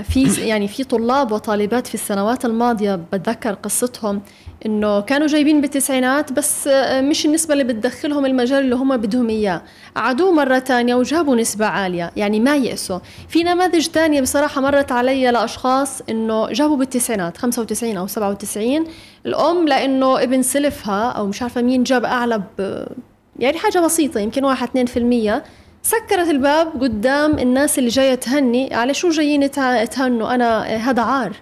في يعني في طلاب وطالبات في السنوات الماضية بتذكر قصتهم إنه كانوا جايبين بالتسعينات بس مش النسبة اللي بتدخلهم المجال اللي هم بدهم إياه، عادوه مرة تانية وجابوا نسبة عالية، يعني ما يأسوا. في نماذج تانية بصراحة مرت علي لأشخاص إنه جابوا بالتسعينات خمسة وتسعين أو سبعة وتسعين، الأم لأنه ابن سلفها أو مش عارفة مين جاب أعلى ب يعني حاجة بسيطة يمكن واحد اثنين بالمية، سكرت الباب قدام الناس اللي جاية تهني، على شو جايين تهنوا أنا هذا عار.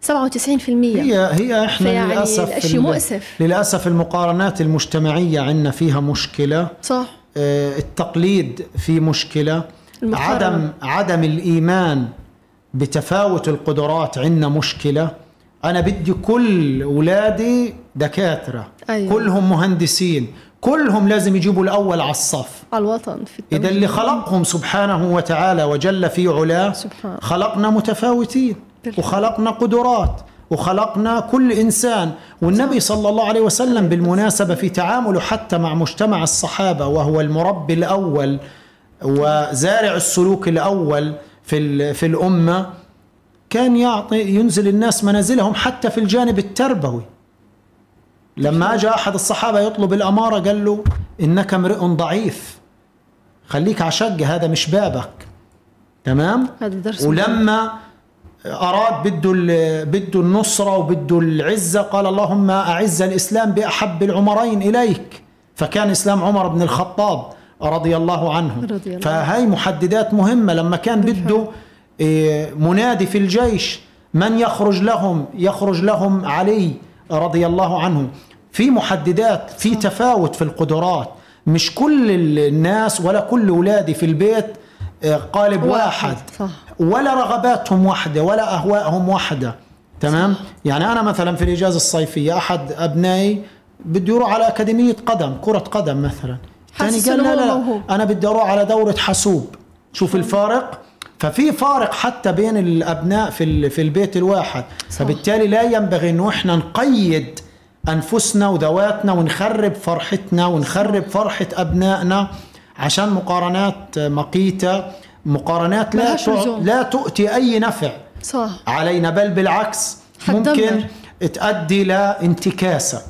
سبعة وتسعين بالمية. هي هي احنا يعني للاسف مؤسف. للاسف المقارنات المجتمعيه عندنا فيها مشكله. صح. آه التقليد في مشكله، المقارنة. عدم عدم الايمان بتفاوت القدرات عندنا مشكله. انا بدي كل اولادي دكاتره. أيوة. كلهم مهندسين، كلهم لازم يجيبوا الاول على الصف، على الوطن في التمرين. اذا اللي خلقهم سبحانه وتعالى وجل في علاه سبحان. خلقنا متفاوتين وخلقنا قدرات وخلقنا كل إنسان. والنبي صلى الله عليه وسلم بالمناسبة في تعامله حتى مع مجتمع الصحابة، وهو المربي الأول وزارع السلوك الأول في في الأمة، كان يعطي ينزل الناس منازلهم حتى في الجانب التربوي. لما جاء أحد الصحابة يطلب الأمارة قال له إنك امرئ ضعيف، خليك عشق، هذا مش بابك. تمام. ولما أراد بده بده النصرة وبده العزة قال اللهم أعز الإسلام بأحب العمرين إليك، فكان إسلام عمر بن الخطاب رضي الله عنه. رضي الله. فهي محددات مهمة. لما كان بده منادي في الجيش من يخرج لهم، يخرج لهم علي رضي الله عنه. في محددات، في تفاوت في القدرات، مش كل الناس ولا كل أولادي في البيت قالب واحد، صح. ولا رغباتهم واحدة ولا أهوائهم واحدة. تمام. صح. يعني أنا مثلا في الإجازة الصيفية أحد أبنائي بده يروح على أكاديمية قدم، كرة قدم مثلا، الثاني قال لا لا أنا بدي أروح على دورة حاسوب. شوف الفارق. ففي فارق حتى بين الأبناء في في البيت الواحد. صح. فبالتالي لا ينبغي إنه إحنا نقيد أنفسنا وذواتنا ونخرب فرحتنا ونخرب فرحة أبنائنا عشان مقارنات مقيتة، مقارنات لا لا تؤتي أي نفع. صح. علينا، بل بالعكس ممكن تؤدي لانتكاسة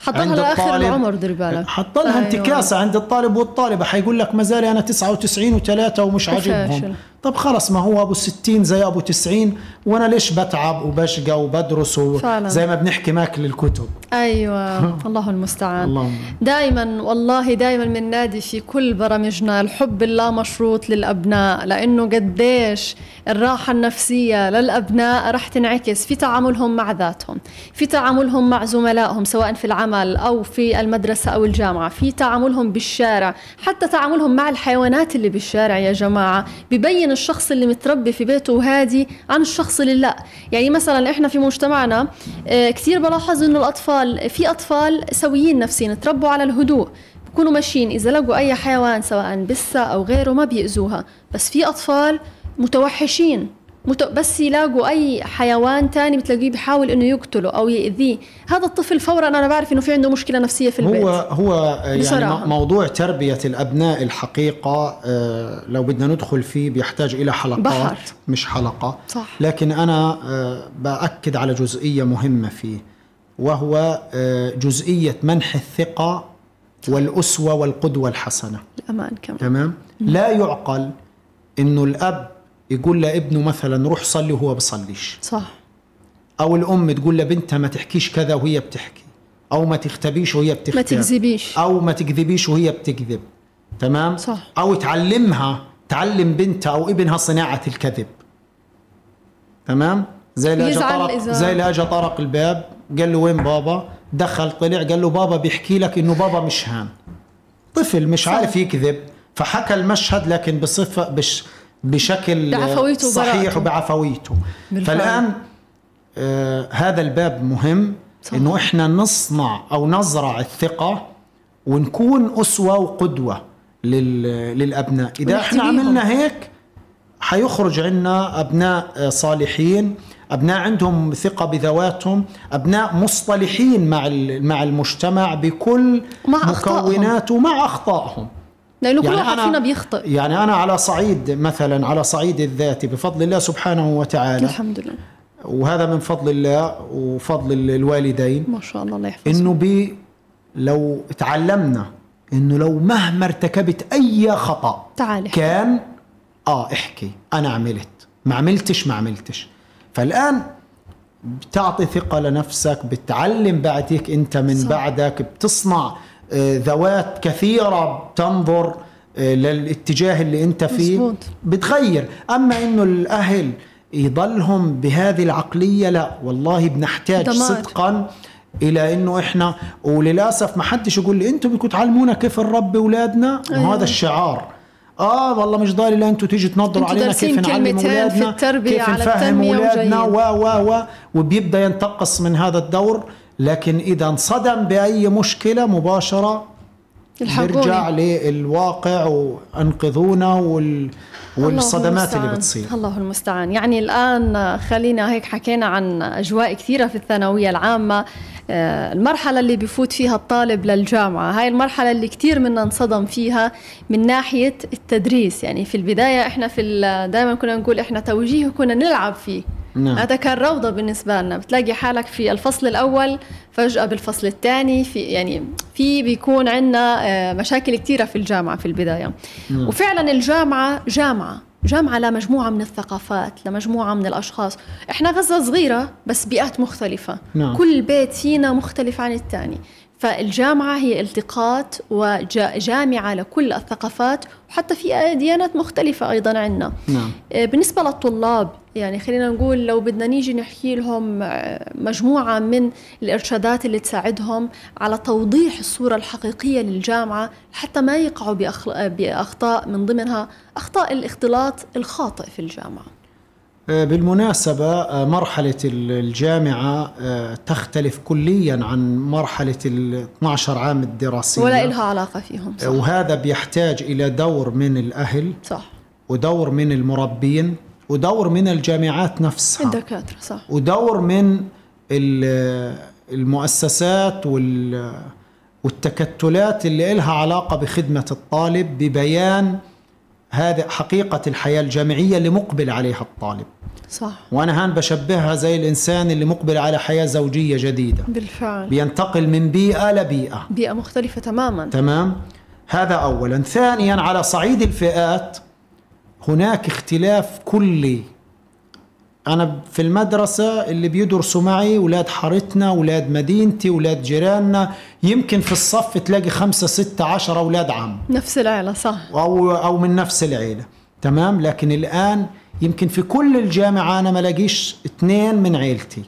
حطلها لآخر العمر. دير بالك حطلها. أيوة. انتكاسة عند الطالب والطالبة، حيقول لك ما زال أنا تسعة وتسعين وثلاثة ومش عاجبهم. طب خلص ما هو ابو ستين زي ابو تسعين، وانا ليش بتعب وبشقى وبدرس زي ما بنحكي ماكل الكتب. ايوه الله المستعان. دائما والله دائما بننادي في كل برامجنا الحب اللامشروط للابناء، لانه قديش الراحه النفسيه للابناء رح تنعكس في تعاملهم مع ذاتهم، في تعاملهم مع زملائهم سواء في العمل او في المدرسه او الجامعه، في تعاملهم بالشارع، حتى تعاملهم مع الحيوانات اللي بالشارع يا جماعه، ببين الشخص اللي متربي في بيته وهادي عن الشخص اللي لا. يعني مثلا احنا في مجتمعنا كثير بلاحظ انه الاطفال، في اطفال سويين نفسيين تربوا على الهدوء، بكونوا ماشيين اذا لقوا اي حيوان سواء بسه او غيره ما بيأذوها، بس في اطفال متوحشين بس يلاقوا اي حيوان تاني بتلاقيه بيحاول انه يقتله او يأذيه، هذا الطفل فورا انا بعرف انه في عنده مشكله نفسيه في البيت. هو هو يعني موضوع تربيه الابناء الحقيقه لو بدنا ندخل فيه بيحتاج الى حلقات بحر. مش حلقه صح. لكن انا باكد على جزئيه مهمه فيه، وهو جزئيه منح الثقه والاسوه والقدوه الحسنه. الامان كمان تمام. لا يعقل انه الاب يقول لابنه مثلا روح صلي وهو بصليش صح، او الام تقول لبنتها ما تحكيش كذا وهي بتحكي، او ما تختبيش وهي بتختب، ما تكذبيش، او ما تكذبيش وهي بتكذب تمام صح. او تعلمها، تعلم بنتها او ابنها صناعه الكذب تمام. زي اللي اجى طرق زي اللي اجى طرق الباب قال له وين بابا، دخل طلع قال له بابا بيحكي لك انه بابا مش هان. طفل مش صح. عارف يكذب، فحكى المشهد لكن بصفه بش بشكل صحيح وبعفويته. فالآن آه هذا الباب مهم صح. إنه إحنا نصنع أو نزرع الثقة ونكون أسوة وقدوة للأبناء. إذا إحنا عملنا هيك حيخرج عنا أبناء صالحين، أبناء عندهم ثقة بذواتهم، أبناء مصطلحين مع مع المجتمع بكل مكوناته ومع أخطائهم، لأنه كل واحد فينا بيخطئ. يعني أنا على صعيد مثلا على صعيد الذاتي بفضل الله سبحانه وتعالى الحمد لله، وهذا من فضل الله وفضل الوالدين ما شاء الله الله يحفظهم، إنه بي لو تعلمنا إنه لو مهما ارتكبت أي خطأ تعال كان آه احكي أنا عملت ما عملتش ما عملتش. فالآن بتعطي ثقة لنفسك، بتعلم بعدك أنت من صح. بعدك بتصنع ذوات كثيرة تنظر للاتجاه اللي انت فيه مزبوط. بتغير. اما انه الاهل يضلهم بهذه العقلية لا، والله بنحتاج دمار. صدقا الى انه احنا، وللاسف ما حدش يقول لي انتم بدكم تعلمونا كيف نربي اولادنا أيوه. وهذا الشعار اه والله مش ضاري لا انتم تيجوا تنظروا علينا كيف نعلم اولادنا كيف نفهم اولادنا و و و وبيبدا ينتقص من هذا الدور. لكن إذا انصدم بأي مشكلة مباشرة يرجع للواقع وأنقذونا وال... والصدمات اللي بتصير. الله المستعان. يعني الآن خلينا هيك حكينا عن أجواء كثيرة في الثانوية العامة، المرحلة اللي بفوت فيها الطالب للجامعة، هاي المرحلة اللي كتير منا انصدم فيها من ناحية التدريس. يعني في البداية إحنا في دائما كنا نقول إحنا توجيه كنا نلعب فيه، هذا كان روضة بالنسبة لنا، بتلاقي حالك في الفصل الأول فجأة بالفصل الثاني، في يعني في بيكون عندنا مشاكل كثيرة في الجامعة في البداية. مم. وفعلا الجامعة جامعة جامعة لمجموعة من الثقافات، لمجموعة من الأشخاص. إحنا غزة صغيرة بس بيئات مختلفة. مم. كل بيت فينا مختلف عن الثاني، فالجامعة هي التقاط وجامعة لكل الثقافات، وحتى في ديانات مختلفة أيضا عندنا. نعم. بالنسبة للطلاب يعني خلينا نقول لو بدنا نيجي نحكي لهم مجموعة من الإرشادات اللي تساعدهم على توضيح الصورة الحقيقية للجامعة حتى ما يقعوا بأخطاء، من ضمنها أخطاء الاختلاط الخاطئ في الجامعة. بالمناسبة مرحلة الجامعة تختلف كليا عن مرحلة الاثني عشر عام الدراسية ولا إلها علاقة فيهم صح. وهذا بيحتاج إلى دور من الأهل صح. ودور من المربين، ودور من الجامعات نفسها الدكاترة صح. ودور من المؤسسات والتكتلات اللي إلها علاقة بخدمة الطالب ببيان هذا حقيقة الحياة الجامعية اللي مقبل عليها الطالب صح. وأنا هان بشبهها زي الإنسان اللي مقبل على حياة زوجية جديدة بالفعل، بينتقل من بيئة لبيئة، بيئة مختلفة تماما تمام. هذا أولا. ثانيا على صعيد الفئات هناك اختلاف كلي. أنا في المدرسة اللي بيدرسوا معي ولاد حارتنا، ولاد مدينتي، ولاد جيراننا، يمكن في الصف تلاقي خمسة ستة عشرة ولاد عم نفس العيلة، صح، أو, أو من نفس العيلة، تمام. لكن الآن يمكن في كل الجامعة أنا ما لاقيش اثنين من عيلتي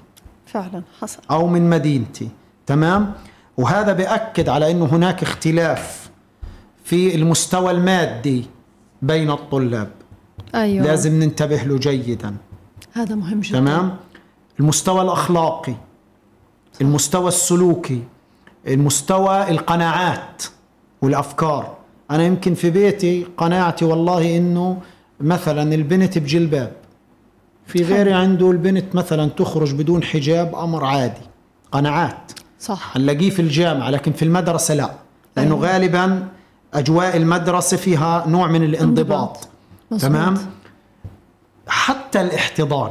فعلا، حصل، أو من مدينتي، تمام. وهذا بيأكد على أنه هناك اختلاف في المستوى المادي بين الطلاب. أيوة، لازم ننتبه له جيدا، هذا مهم جدا، تمام. المستوى الأخلاقي، المستوى السلوكي، المستوى القناعات والأفكار. أنا يمكن في بيتي قناعتي والله إنه مثلا البنت بجلباب، في غيري عنده البنت مثلا تخرج بدون حجاب أمر عادي، قناعات، صح. هنلاقيه في الجامعة، لكن في المدرسة لا، لأنه أيوة. غالبا أجواء المدرسة فيها نوع من الانضباط، تمام. حتى الاحتضان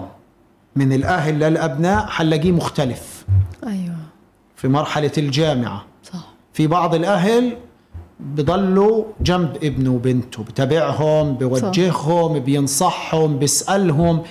من الأهل للأبناء حنلاقيه مختلف، أيوة، في مرحلة الجامعة، صح. في بعض الأهل بضلوا جنب ابنه وبنته، بتابعهم، بوجههم، بينصحهم، بيسألهم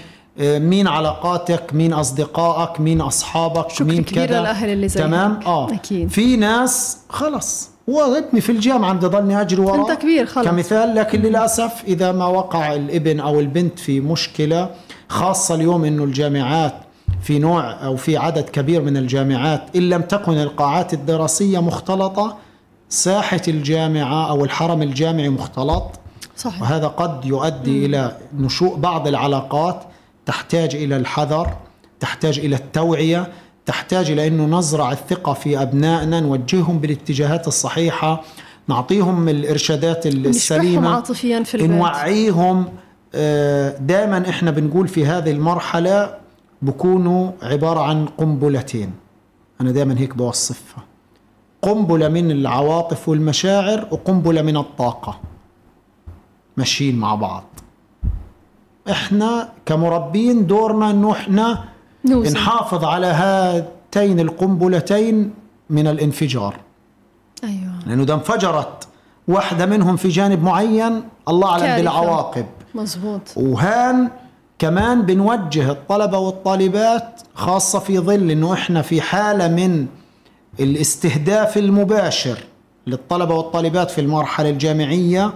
مين علاقاتك، مين أصدقائك، مين أصحابك، مين كذا، تمام. آه أكيد. في ناس خلص وابني في الجامعة بدي ضلني أجري وراه، أنت كبير خلص، كمثال. لكن للأسف إذا ما وقع الابن أو البنت في مشكلة، خاصة اليوم إنه الجامعات في نوع أو في عدد كبير من الجامعات إن لم تكن القاعات الدراسية مختلطة، ساحة الجامعة أو الحرم الجامعي مختلط، صحيح. وهذا قد يؤدي مم. إلى نشوء بعض العلاقات تحتاج إلى الحذر، تحتاج إلى التوعية، تحتاج إلى أنه نزرع الثقة في أبنائنا، نوجههم بالاتجاهات الصحيحة، نعطيهم الإرشادات السليمة، عاطفياً في البيت، نوعيهم. دائما إحنا بنقول في هذه المرحلة بكونوا عبارة عن قنبلتين، أنا دائما هيك بوصفها، قنبلة من العواطف والمشاعر وقنبلة من الطاقة، ماشيين مع بعض. إحنا كمربين دورنا أنه إحنا نوزن، نحافظ على هاتين القنبلتين من الانفجار، أيوة. لأنه إذا انفجرت واحدة منهم في جانب معين الله أعلم بالعواقب، مزبوط. وهان كمان بنوجه الطلبة والطالبات، خاصة في ظل أنه إحنا في حالة من الاستهداف المباشر للطلبة والطالبات في المرحلة الجامعية،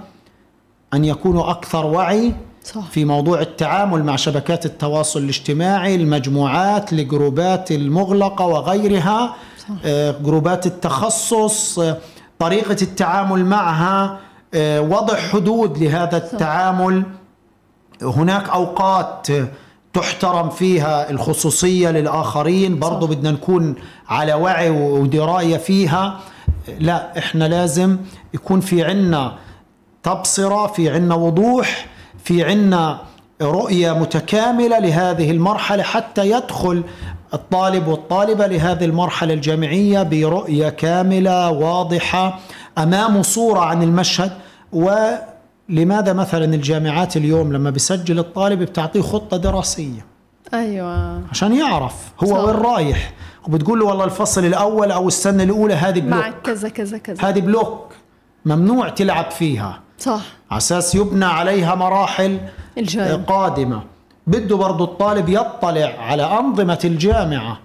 أن يكونوا أكثر وعي، صح. في موضوع التعامل مع شبكات التواصل الاجتماعي، المجموعات، الجروبات المغلقة وغيرها، آه، جروبات التخصص، آه، طريقة التعامل معها، آه، وضع حدود لهذا التعامل. هناك أوقات تحترم فيها الخصوصية للآخرين، برضو بدنا نكون على وعي ودراية فيها. لا، إحنا لازم يكون في عنا تبصرة، في عنا وضوح، في عنا رؤية متكاملة لهذه المرحلة، حتى يدخل الطالب والطالبة لهذه المرحلة الجامعية برؤية كاملة واضحة، أمامه صورة عن المشهد. ولماذا مثلا الجامعات اليوم لما بيسجل الطالب بتعطيه خطة دراسية، أيوة، عشان يعرف هو، صح. وين رايح، وبتقول له والله الفصل الأول أو السنة الأولى هذه بلوك، مع كذا كذا كذا، هذه بلوك ممنوع تلعب فيها، صح، على أساس يبنى عليها مراحل الجاي. قادمة. بده برضو الطالب يطلع على أنظمة الجامعة،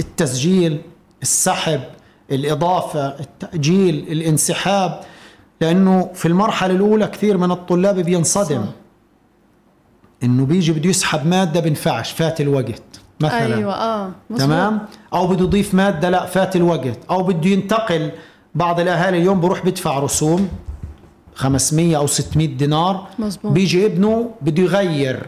التسجيل، السحب، الإضافة، التأجيل، الانسحاب، لأنه في المرحلة الأولى كثير من الطلاب بينصدم، صح. إنه بيجي بده يسحب مادة بنفعش، فات الوقت مثلا، أيوة، آه، تمام، أو بده يضيف مادة، لا، فات الوقت، أو بده ينتقل. بعض الأهالي اليوم بروح بدفع رسوم خمسمية أو ستمية دينار، مزبوط. بيجي ابنه بده يغير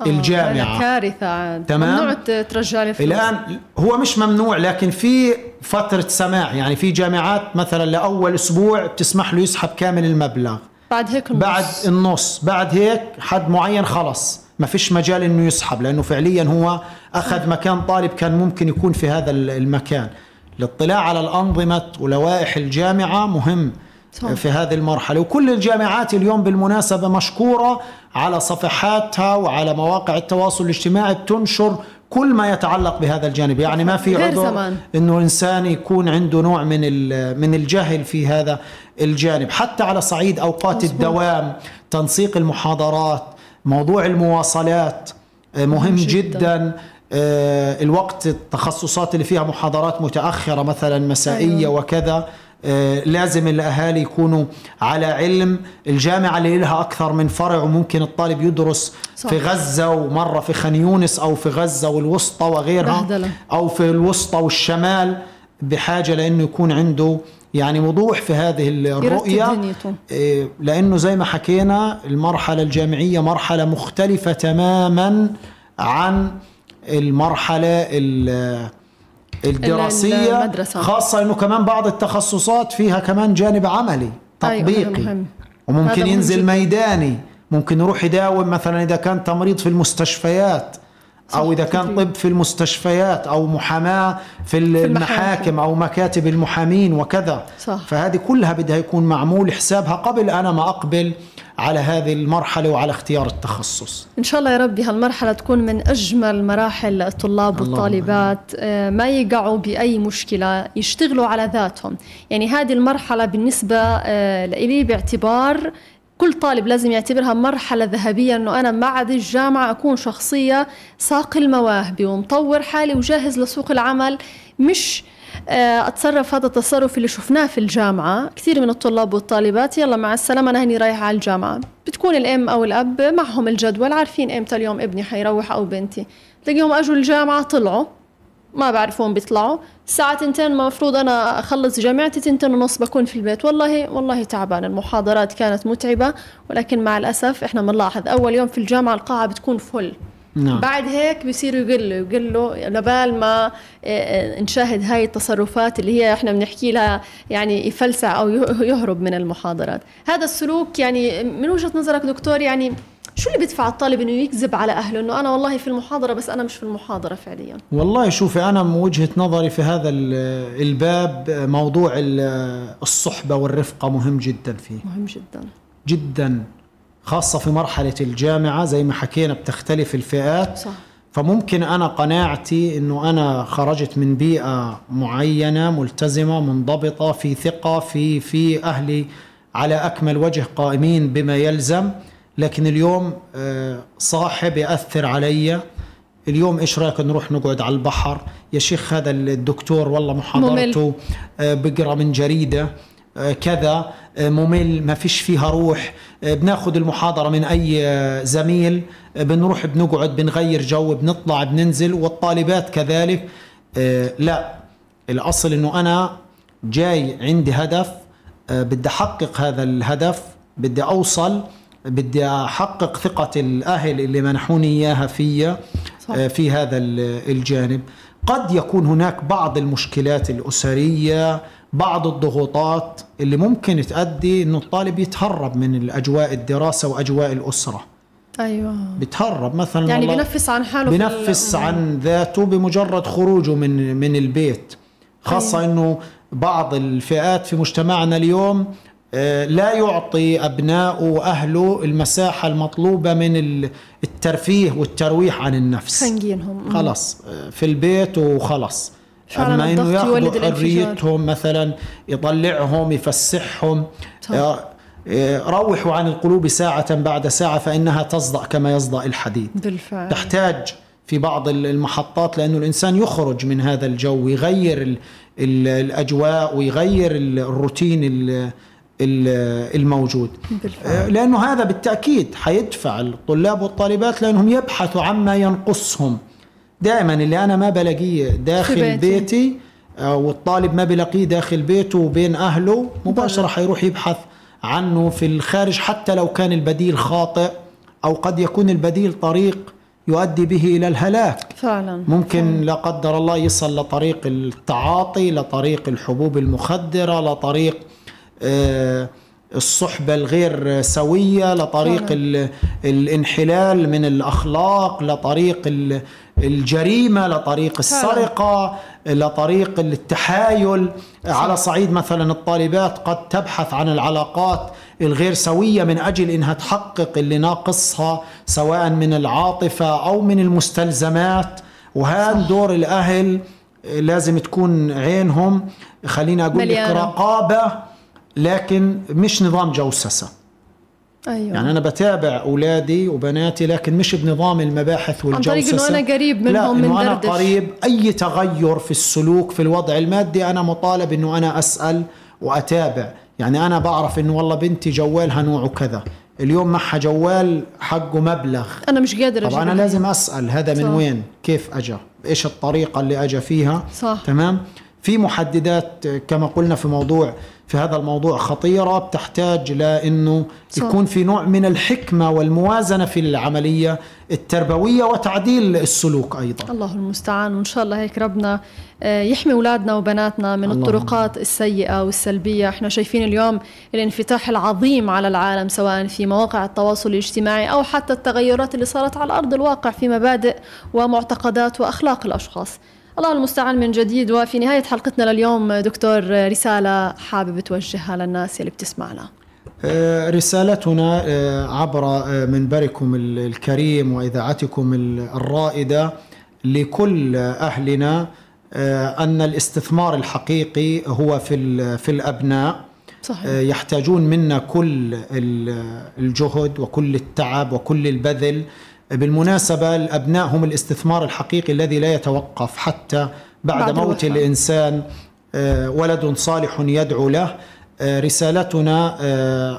آه الجامعة، كارثة عاد، تمام. ممنوع ترجع لي فلوس الآن، هو مش ممنوع، لكن في فترة سماح، يعني في جامعات مثلا لأول أسبوع بتسمح له يسحب كامل المبلغ، بعد هيك النص، بعد النص، بعد هيك حد معين خلص ما فيش مجال إنه يسحب، لأنه فعليا هو أخذ مكان طالب كان ممكن يكون في هذا المكان. الاطلاع على الأنظمة ولوائح الجامعة مهم، صح. في هذه المرحلة. وكل الجامعات اليوم بالمناسبة مشكورة على صفحاتها وعلى مواقع التواصل الاجتماعي، بتنشر كل ما يتعلق بهذا الجانب. يعني ما في عذر انه انسان يكون عنده نوع من من الجهل في هذا الجانب، حتى على صعيد اوقات مصبوط. الدوام، تنسيق المحاضرات، موضوع المواصلات مهم جدا, جداً. الوقت، التخصصات اللي فيها محاضرات متأخرة مثلا مسائية أيوة. وكذا لازم الأهالي يكونوا على علم. الجامعة اللي لها أكثر من فرع وممكن الطالب يدرس صح. في غزة ومرة في خانيونس أو في غزة والوسطى وغيرها بهدلة. أو في الوسطى والشمال، بحاجة لأنه يكون عنده يعني وضوح في هذه الرؤية، لأنه زي ما حكينا المرحلة الجامعية مرحلة مختلفة تماما عن المرحلة الدراسية، خاصة أنه كمان بعض التخصصات فيها كمان جانب عملي تطبيقي، وممكن ينزل ميداني، ممكن يروح يداوم مثلا إذا كان تمريض في المستشفيات، أو إذا كان طب في المستشفيات، أو محاماة في المحاكم أو مكاتب المحامين وكذا. فهذه كلها بدها يكون معمول حسابها قبل أنا ما أقبل على هذه المرحلة وعلى اختيار التخصص. إن شاء الله يا ربي هالمرحلة تكون من أجمل مراحل الطلاب والطالبات، ما يقعوا بأي مشكلة، يشتغلوا على ذاتهم. يعني هذه المرحلة بالنسبة لي باعتبار كل طالب لازم يعتبرها مرحلة ذهبية، أنه أنا بعد الجامعة أكون شخصية ساق المواهب ومطور حالي وجاهز لسوق العمل، مش أتصرف هذا التصرف اللي شفناه في الجامعة. كثير من الطلاب والطالبات يلا مع السلامة أنا هني رايح على الجامعة، بتكون الأم أو الأب معهم الجدول، عارفين إمتى اليوم ابني حيروح أو بنتي، تلاقيهم أجوا الجامعة طلعوا ما بعرفهم بيطلعوا الساعة تنتين، المفروض أنا أخلص جامعتي تنتين ونص بكون في البيت، والله والله تعبان، المحاضرات كانت متعبة. ولكن مع الأسف إحنا بنلاحظ أول يوم في الجامعة القاعة بتكون فل، نعم. بعد هيك بيصيروا يقلوا يقلوا لبال ما نشاهد هاي التصرفات اللي هي احنا بنحكي لها يعني يفلسع او يهرب من المحاضرات. هذا السلوك يعني من وجهة نظرك دكتور يعني شو اللي بدفع الطالب انه يكذب على اهله انه انا والله في المحاضرة بس انا مش في المحاضرة فعليا؟ والله شوفي انا من وجهة نظري في هذا الباب موضوع الصحبة والرفقة مهم جدا فيه، مهم جدا جدا، خاصة في مرحلة الجامعة زي ما حكينا بتختلف الفئات صح. فممكن أنا قناعتي أنه أنا خرجت من بيئة معينة ملتزمة منضبطة في ثقة في, في أهلي على أكمل وجه قائمين بما يلزم، لكن اليوم صاحب يأثر علي، اليوم إيش رأيك نروح نقعد على البحر يا شيخ، هذا الدكتور والله محاضرته بقرأ من جريدة كذا ممل، ما فيش فيها روح، بناخد المحاضرة من أي زميل، بنروح بنقعد بنغير جو، بنطلع بننزل، والطالبات كذلك. لا، الأصل أنه أنا جاي عندي هدف، بدي أحقق هذا الهدف، بدي أوصل، بدي أحقق ثقة الأهل اللي منحوني إياها في في هذا الجانب. قد يكون هناك بعض المشكلات الأسرية، بعض الضغوطات اللي ممكن تؤدي أن الطالب يتهرب من الأجواء الدراسة وأجواء الأسرة. أيوة بتهرب مثلا، يعني بنفس عن حاله، بنفس عن ذاته بمجرد خروجه من من البيت، خاصة أيوة. أنه بعض الفئات في مجتمعنا اليوم لا يعطي أبنائه وأهله المساحة المطلوبة من الترفيه والترويح عن النفس، خنقينهم خلاص في البيت وخلاص. أما إنه ياخذوا حريتهم مثلا، يطلعهم يفسحهم، روحوا عن القلوب ساعة بعد ساعة فإنها تصدأ كما يصدأ الحديد. بالفعل تحتاج في بعض المحطات لأنه الإنسان يخرج من هذا الجو، يغير ال ال الأجواء ويغير الروتين ال الموجود بالفعل. لأنه هذا بالتأكيد حيدفع الطلاب والطالبات لأنهم يبحثوا عما ينقصهم. دائما اللي أنا ما بلاقيه داخل بيتي والطالب ما بلاقيه داخل بيته وبين أهله مباشرة حيروح يبحث عنه في الخارج، حتى لو كان البديل خاطئ أو قد يكون البديل طريق يؤدي به إلى الهلاك فعلا. ممكن فعلا. لا قدر الله يصل لطريق التعاطي، لطريق الحبوب المخدرة، لطريق الصحبة الغير سوية، لطريق الانحلال من الأخلاق، لطريق الجريمة، لطريق السرقة، لطريق التحايل. على صعيد مثلا الطالبات قد تبحث عن العلاقات الغير سوية من أجل إنها تحقق اللي ناقصها سواء من العاطفة أو من المستلزمات وهذا دور الأهل لازم تكون عينهم، خلينا أقول لك رقابة، لكن مش نظام جوسسة. أيوة. يعني أنا بتابع أولادي وبناتي لكن مش بنظام المباحث والجوسسة، عن طريق إنه أنا قريب منهم، من أنا قريب. أي تغير في السلوك في الوضع المادي أنا مطالب إنه أنا أسأل وأتابع. يعني أنا بعرف إنه والله بنتي جوالها نوعه كذا، اليوم معها جوال حقه مبلغ، أنا مش قادر طبعا أنا لازم أسأل هذا من صح. وين، كيف أجا، إيش الطريقة اللي أجا فيها صح. تمام. في محددات كما قلنا في موضوع في هذا الموضوع خطيرة، بتحتاج لأنه يكون في نوع من الحكمة والموازنة في العملية التربوية وتعديل السلوك أيضا. الله المستعان. وإن شاء الله هيك ربنا يحمي أولادنا وبناتنا من الطرقات السيئة والسلبية. احنا شايفين اليوم الانفتاح العظيم على العالم، سواء في مواقع التواصل الاجتماعي أو حتى التغيرات اللي صارت على أرض الواقع في مبادئ ومعتقدات وأخلاق الأشخاص. الله المستعان من جديد. وفي نهاية حلقتنا لليوم دكتور، رسالة حابب توجهها للناس اللي بتسمعنا. رسالتنا عبر منبركم الكريم وإذاعتكم الرائدة لكل أهلنا أن الاستثمار الحقيقي هو في في الأبناء. صحيح. يحتاجون منا كل الجهد وكل التعب وكل البذل. بالمناسبة الأبناء هم الاستثمار الحقيقي الذي لا يتوقف حتى بعد, بعد موت الإنسان. ولد صالح يدعو له. رسالتنا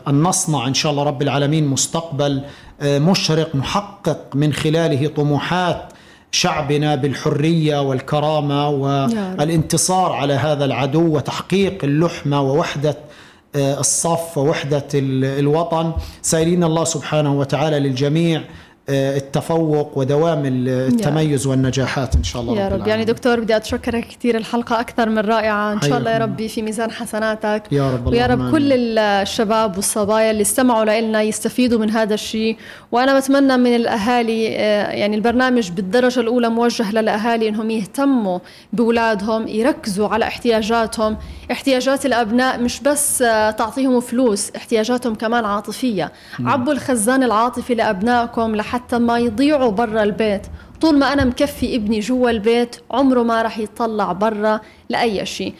أن نصنع إن شاء الله رب العالمين مستقبل مشرق نحقق من خلاله طموحات شعبنا بالحرية والكرامة والانتصار على هذا العدو وتحقيق اللحمة ووحدة الصف ووحدة الوطن. سائلين الله سبحانه وتعالى للجميع التفوق ودوام التميز والنجاحات إن شاء الله يا رب, رب. يعني دكتور بدي أتشكرك كثير، الحلقة أكثر من رائعة إن شاء الله يا ربي في ميزان حسناتك يا رب, ويا رب كل الشباب والصبايا اللي استمعوا لنا يستفيدوا من هذا الشيء. وأنا بتمنى من الأهالي، يعني البرنامج بالدرجة الأولى موجه للأهالي إنهم يهتموا بأولادهم، يركزوا على احتياجاتهم. احتياجات الأبناء مش بس تعطيهم فلوس، احتياجاتهم كمان عاطفية. عبوا الخزان العاطفي لأبنائكم حتى ما يضيعوا برا البيت. طول ما أنا مكفي ابني جوا البيت عمره ما رح يطلع برا لأي شيء.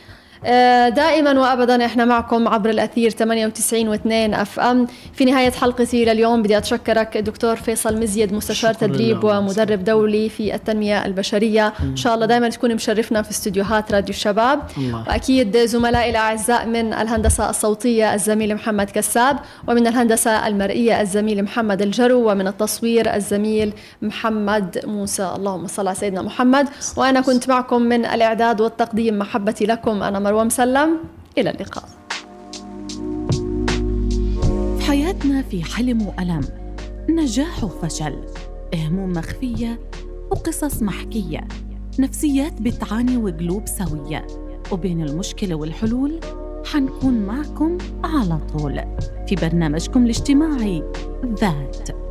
دائما وأبدا إحنا معكم عبر الأثير ثمانية وتسعين واثنين إف إم. في نهاية حلقتي لليوم بدي أتشكرك دكتور فيصل مزيد، مستشار تدريب ومدرب دولي في التنمية البشرية. إن شاء الله دائما تكون مشرفنا في استوديوهات راديو الشباب. وأكيد زملائي الأعزاء من الهندسة الصوتية الزميل محمد كساب، ومن الهندسة المرئية الزميل محمد الجرو، ومن التصوير الزميل محمد موسى. اللهم صل على سيدنا محمد. وأنا كنت معكم من الإعداد والتقديم محبتي لكم أنا ومسلم. إلى اللقاء. في حياتنا في حلم وألم، نجاح وفشل، هموم مخفية وقصص محكية، نفسيات بتعاني وقلوب سوية، وبين المشكلة والحلول حنكون معكم على طول في برنامجكم الاجتماعي ذات.